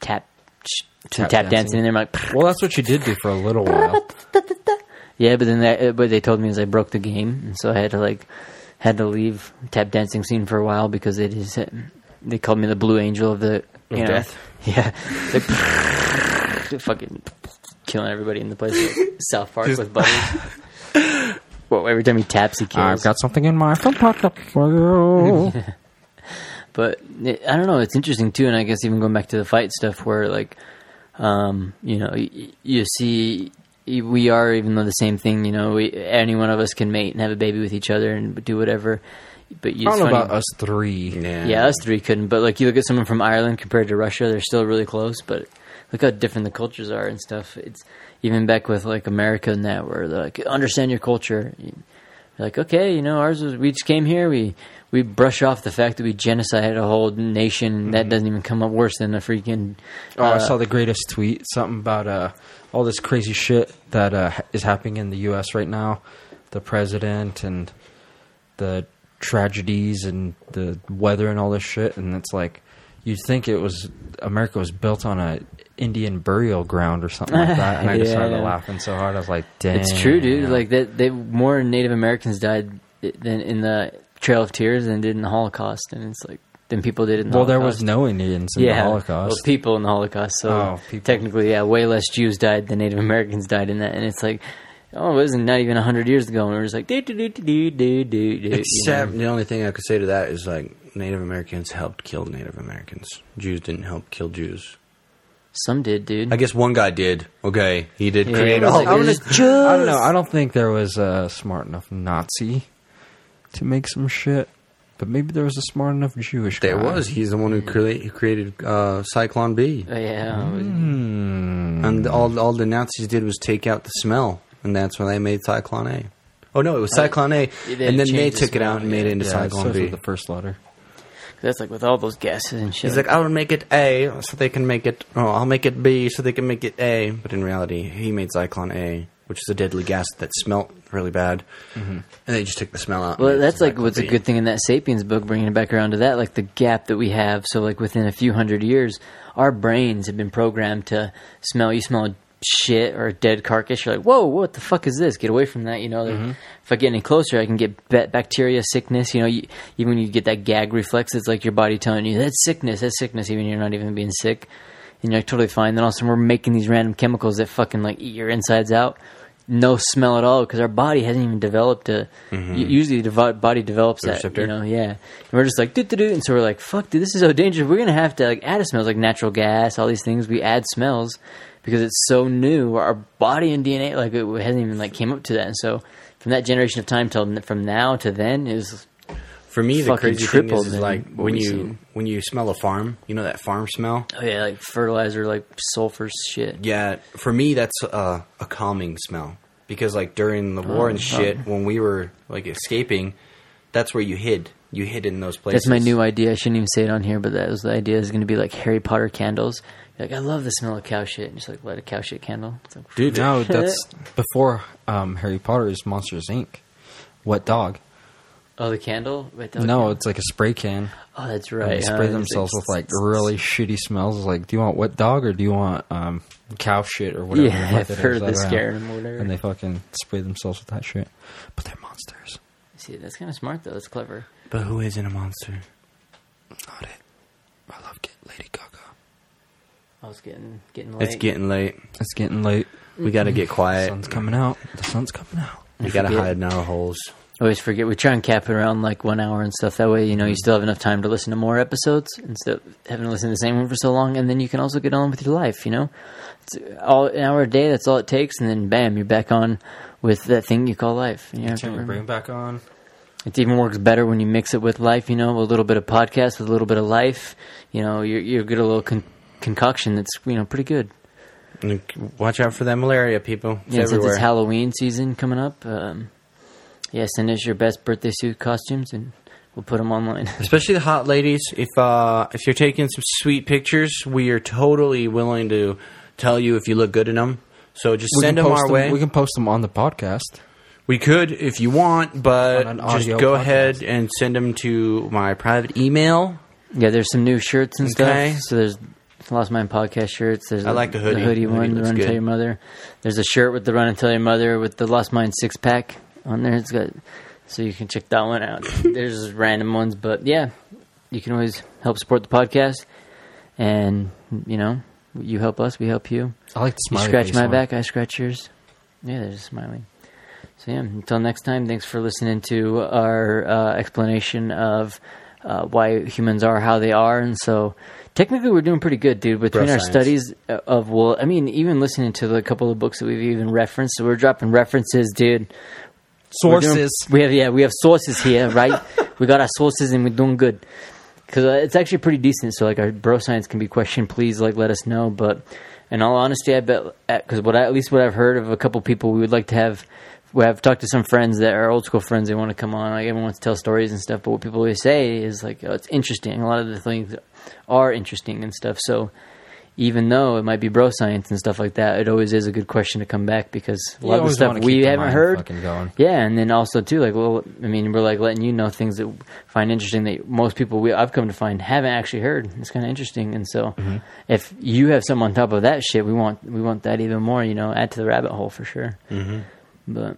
tap dancing in there. I'm like, well, that's what you did do for a little while. Yeah, but then what they told me is I broke the game, and so I had to leave tap dancing scene for a while because it is. They called me the Blue Angel of the death. Yeah, like fucking killing everybody in the place. Like South Park with Butters. Well, every time he taps, he kills. I've got something in my pocket for you. But I don't know. It's interesting too, and I guess even going back to the fight stuff, where like, you know, you see, we are even though the same thing. You know, any one of us can mate and have a baby with each other and do whatever. But I don't know about us three. Yeah, us three couldn't. But like, you look at someone from Ireland compared to Russia, they're still really close. But look how different the cultures are and stuff. It's even back with like America and that, where they're like, understand your culture. You're like, okay, you know, ours was we just came here. We brush off the fact that we genocided a whole nation. That doesn't even come up worse than a freaking. I saw the greatest tweet. Something about all this crazy shit that is happening in the U.S. right now. The president and the tragedies and the weather and all this shit, and it's like you'd think it was America was built on a Indian burial ground or something like that, and I just started laughing so hard. I was like, "Damn, it's true, dude!" Like that, they more Native Americans died than in the Trail of Tears than did in the Holocaust, and it's like than people did in the Holocaust. There was no Indians in the Holocaust. Well, people in the Holocaust, so technically, way less Jews died than Native Americans died in that, and it's like. Oh, it wasn't not even 100 years ago, and we were just like, do. Except the only thing I could say to that is, like, Native Americans helped kill Native Americans. Jews didn't help kill Jews. Some did, dude. I guess one guy did. Okay, he did create all this. I don't know. I don't think there was a smart enough Nazi to make some shit, but maybe there was a smart enough Jewish guy. There was. He's the one who created Cyclone B. And all the Nazis did was take out the smell. And that's when they made Cyclone A. Oh, no, it was Cyclone A. And then they took it out and made it into Cyclone B. The first letter. That's like with all those gases and shit. He's like, I'll make it A so they can make it... Oh, I'll make it B so they can make it A. But in reality, he made Cyclone A, which is a deadly gas that smelt really bad. Mm-hmm. And they just took the smell out. Well, that's like what's a good thing in that Sapiens book, bringing it back around to that, like the gap that we have. So like within a few hundred years, our brains have been programmed to smell... You smell shit or a dead carcass, you're like, whoa, what the fuck is this? Get away from that, you know. If I get any closer, I can get bacteria, sickness, you know. Even when you get that gag reflex, it's like your body telling you, that's sickness, even you're not even being sick. And you're like, totally fine. Then all of a sudden, we're making these random chemicals that fucking, like, eat your insides out. No smell at all, because our body hasn't even developed a... Usually the body develops the receptor, you know, and we're just like, do-do-do, and so we're like, fuck, dude, this is so dangerous. We're going to have to, like, add a smell, like natural gas, all these things. We add smells, because it's so new, our body and DNA, like, it hasn't even, like, came up to that. And so, from that generation of time till from now to then, is for me, the crazy thing is like, when you smell a farm, you know that farm smell? Oh, yeah, like fertilizer, like sulfur shit. Yeah, for me, that's a calming smell. Because, like, during the war and shit, when we were, like, escaping, that's where you hid. You hid in those places. That's my new idea. I shouldn't even say it on here, but that was the idea. It's going to be, like, Harry Potter candles. Like, I love the smell of cow shit. And just, like, light a cow shit candle. It's like, dude, no, that's before Harry Potter is Monsters, Inc. Wet dog. Oh, the candle? Wet dog no, candle. It's like a spray can. Oh, that's right. They spray themselves with, like, really shitty smells. It's like, do you want wet dog or do you want cow shit or whatever? Yeah, I've heard they scare them or whatever. And they fucking spray themselves with that shit. But they're monsters. See, that's kind of smart, though. That's clever. But who isn't a monster? Not it. I love Lady Gaga. Oh, it's getting late. We got to get quiet. The sun's coming out. We got to hide in our holes. always forget. We try and cap it around like 1 hour and stuff. That way, you know, you still have enough time to listen to more episodes instead of having to listen to the same one for so long. And then you can also get on with your life, you know? It's all, an hour a day, that's all it takes. And then, bam, you're back on with that thing you call life. You know, turn your brain back on. It even works better when you mix it with life, you know, a little bit of podcast with a little bit of life. You know, you get a little concoction that's, you know, pretty good. Watch out for that malaria, people. It's everywhere. Since it's Halloween season coming up, send us your best birthday suit costumes and we'll put them online. Especially the hot ladies. If you're taking some sweet pictures, we are totally willing to tell you if you look good in them. So just send them our way. We can post them on the podcast. We could if you want, but just go ahead and send them to my private email. Yeah, there's some new shirts and stuff. So there's Lost Mind Podcast shirts. There's the hoodie. The hoodie one, the Run and Tell Your Mother. There's a shirt with the Run and Tell Your Mother with the Lost Mind 6-pack on there. It's got, so you can check that one out. There's random ones, but yeah, you can always help support the podcast, and you know, you help us, we help you. I like the smiley. You scratch my back, I scratch yours. Yeah, there's a smiling. So yeah, until next time, thanks for listening to our explanation of why humans are how they are. And so technically we're doing pretty good, dude, between our studies of wool. I mean, even listening to the couple of books that we've even referenced. So we're dropping references, dude. Sources. We have sources here, right? We got our sources and we're doing good. Because it's actually pretty decent. So like our bro science can be questioned. Please like let us know. But in all honesty, I bet, because at least what I've heard of a couple people, we would like to have... Well, I've talked to some friends that are old school friends. They want to come on. Like, everyone wants to tell stories and stuff. But what people always say is like, oh, it's interesting. A lot of the things are interesting and stuff. So even though it might be bro science and stuff like that, it always is a good question to come back because a lot of the stuff we haven't heard. Yeah, and then also too, like, well, I mean, we're like letting you know things that we find interesting that most people I've come to find haven't actually heard. It's kind of interesting. And so if you have something on top of that shit, we want that even more. You know, add to the rabbit hole for sure. Mm-hmm. But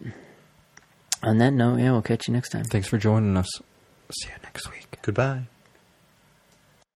on that note, yeah, we'll catch you next time. Thanks for joining us. See you next week. Goodbye.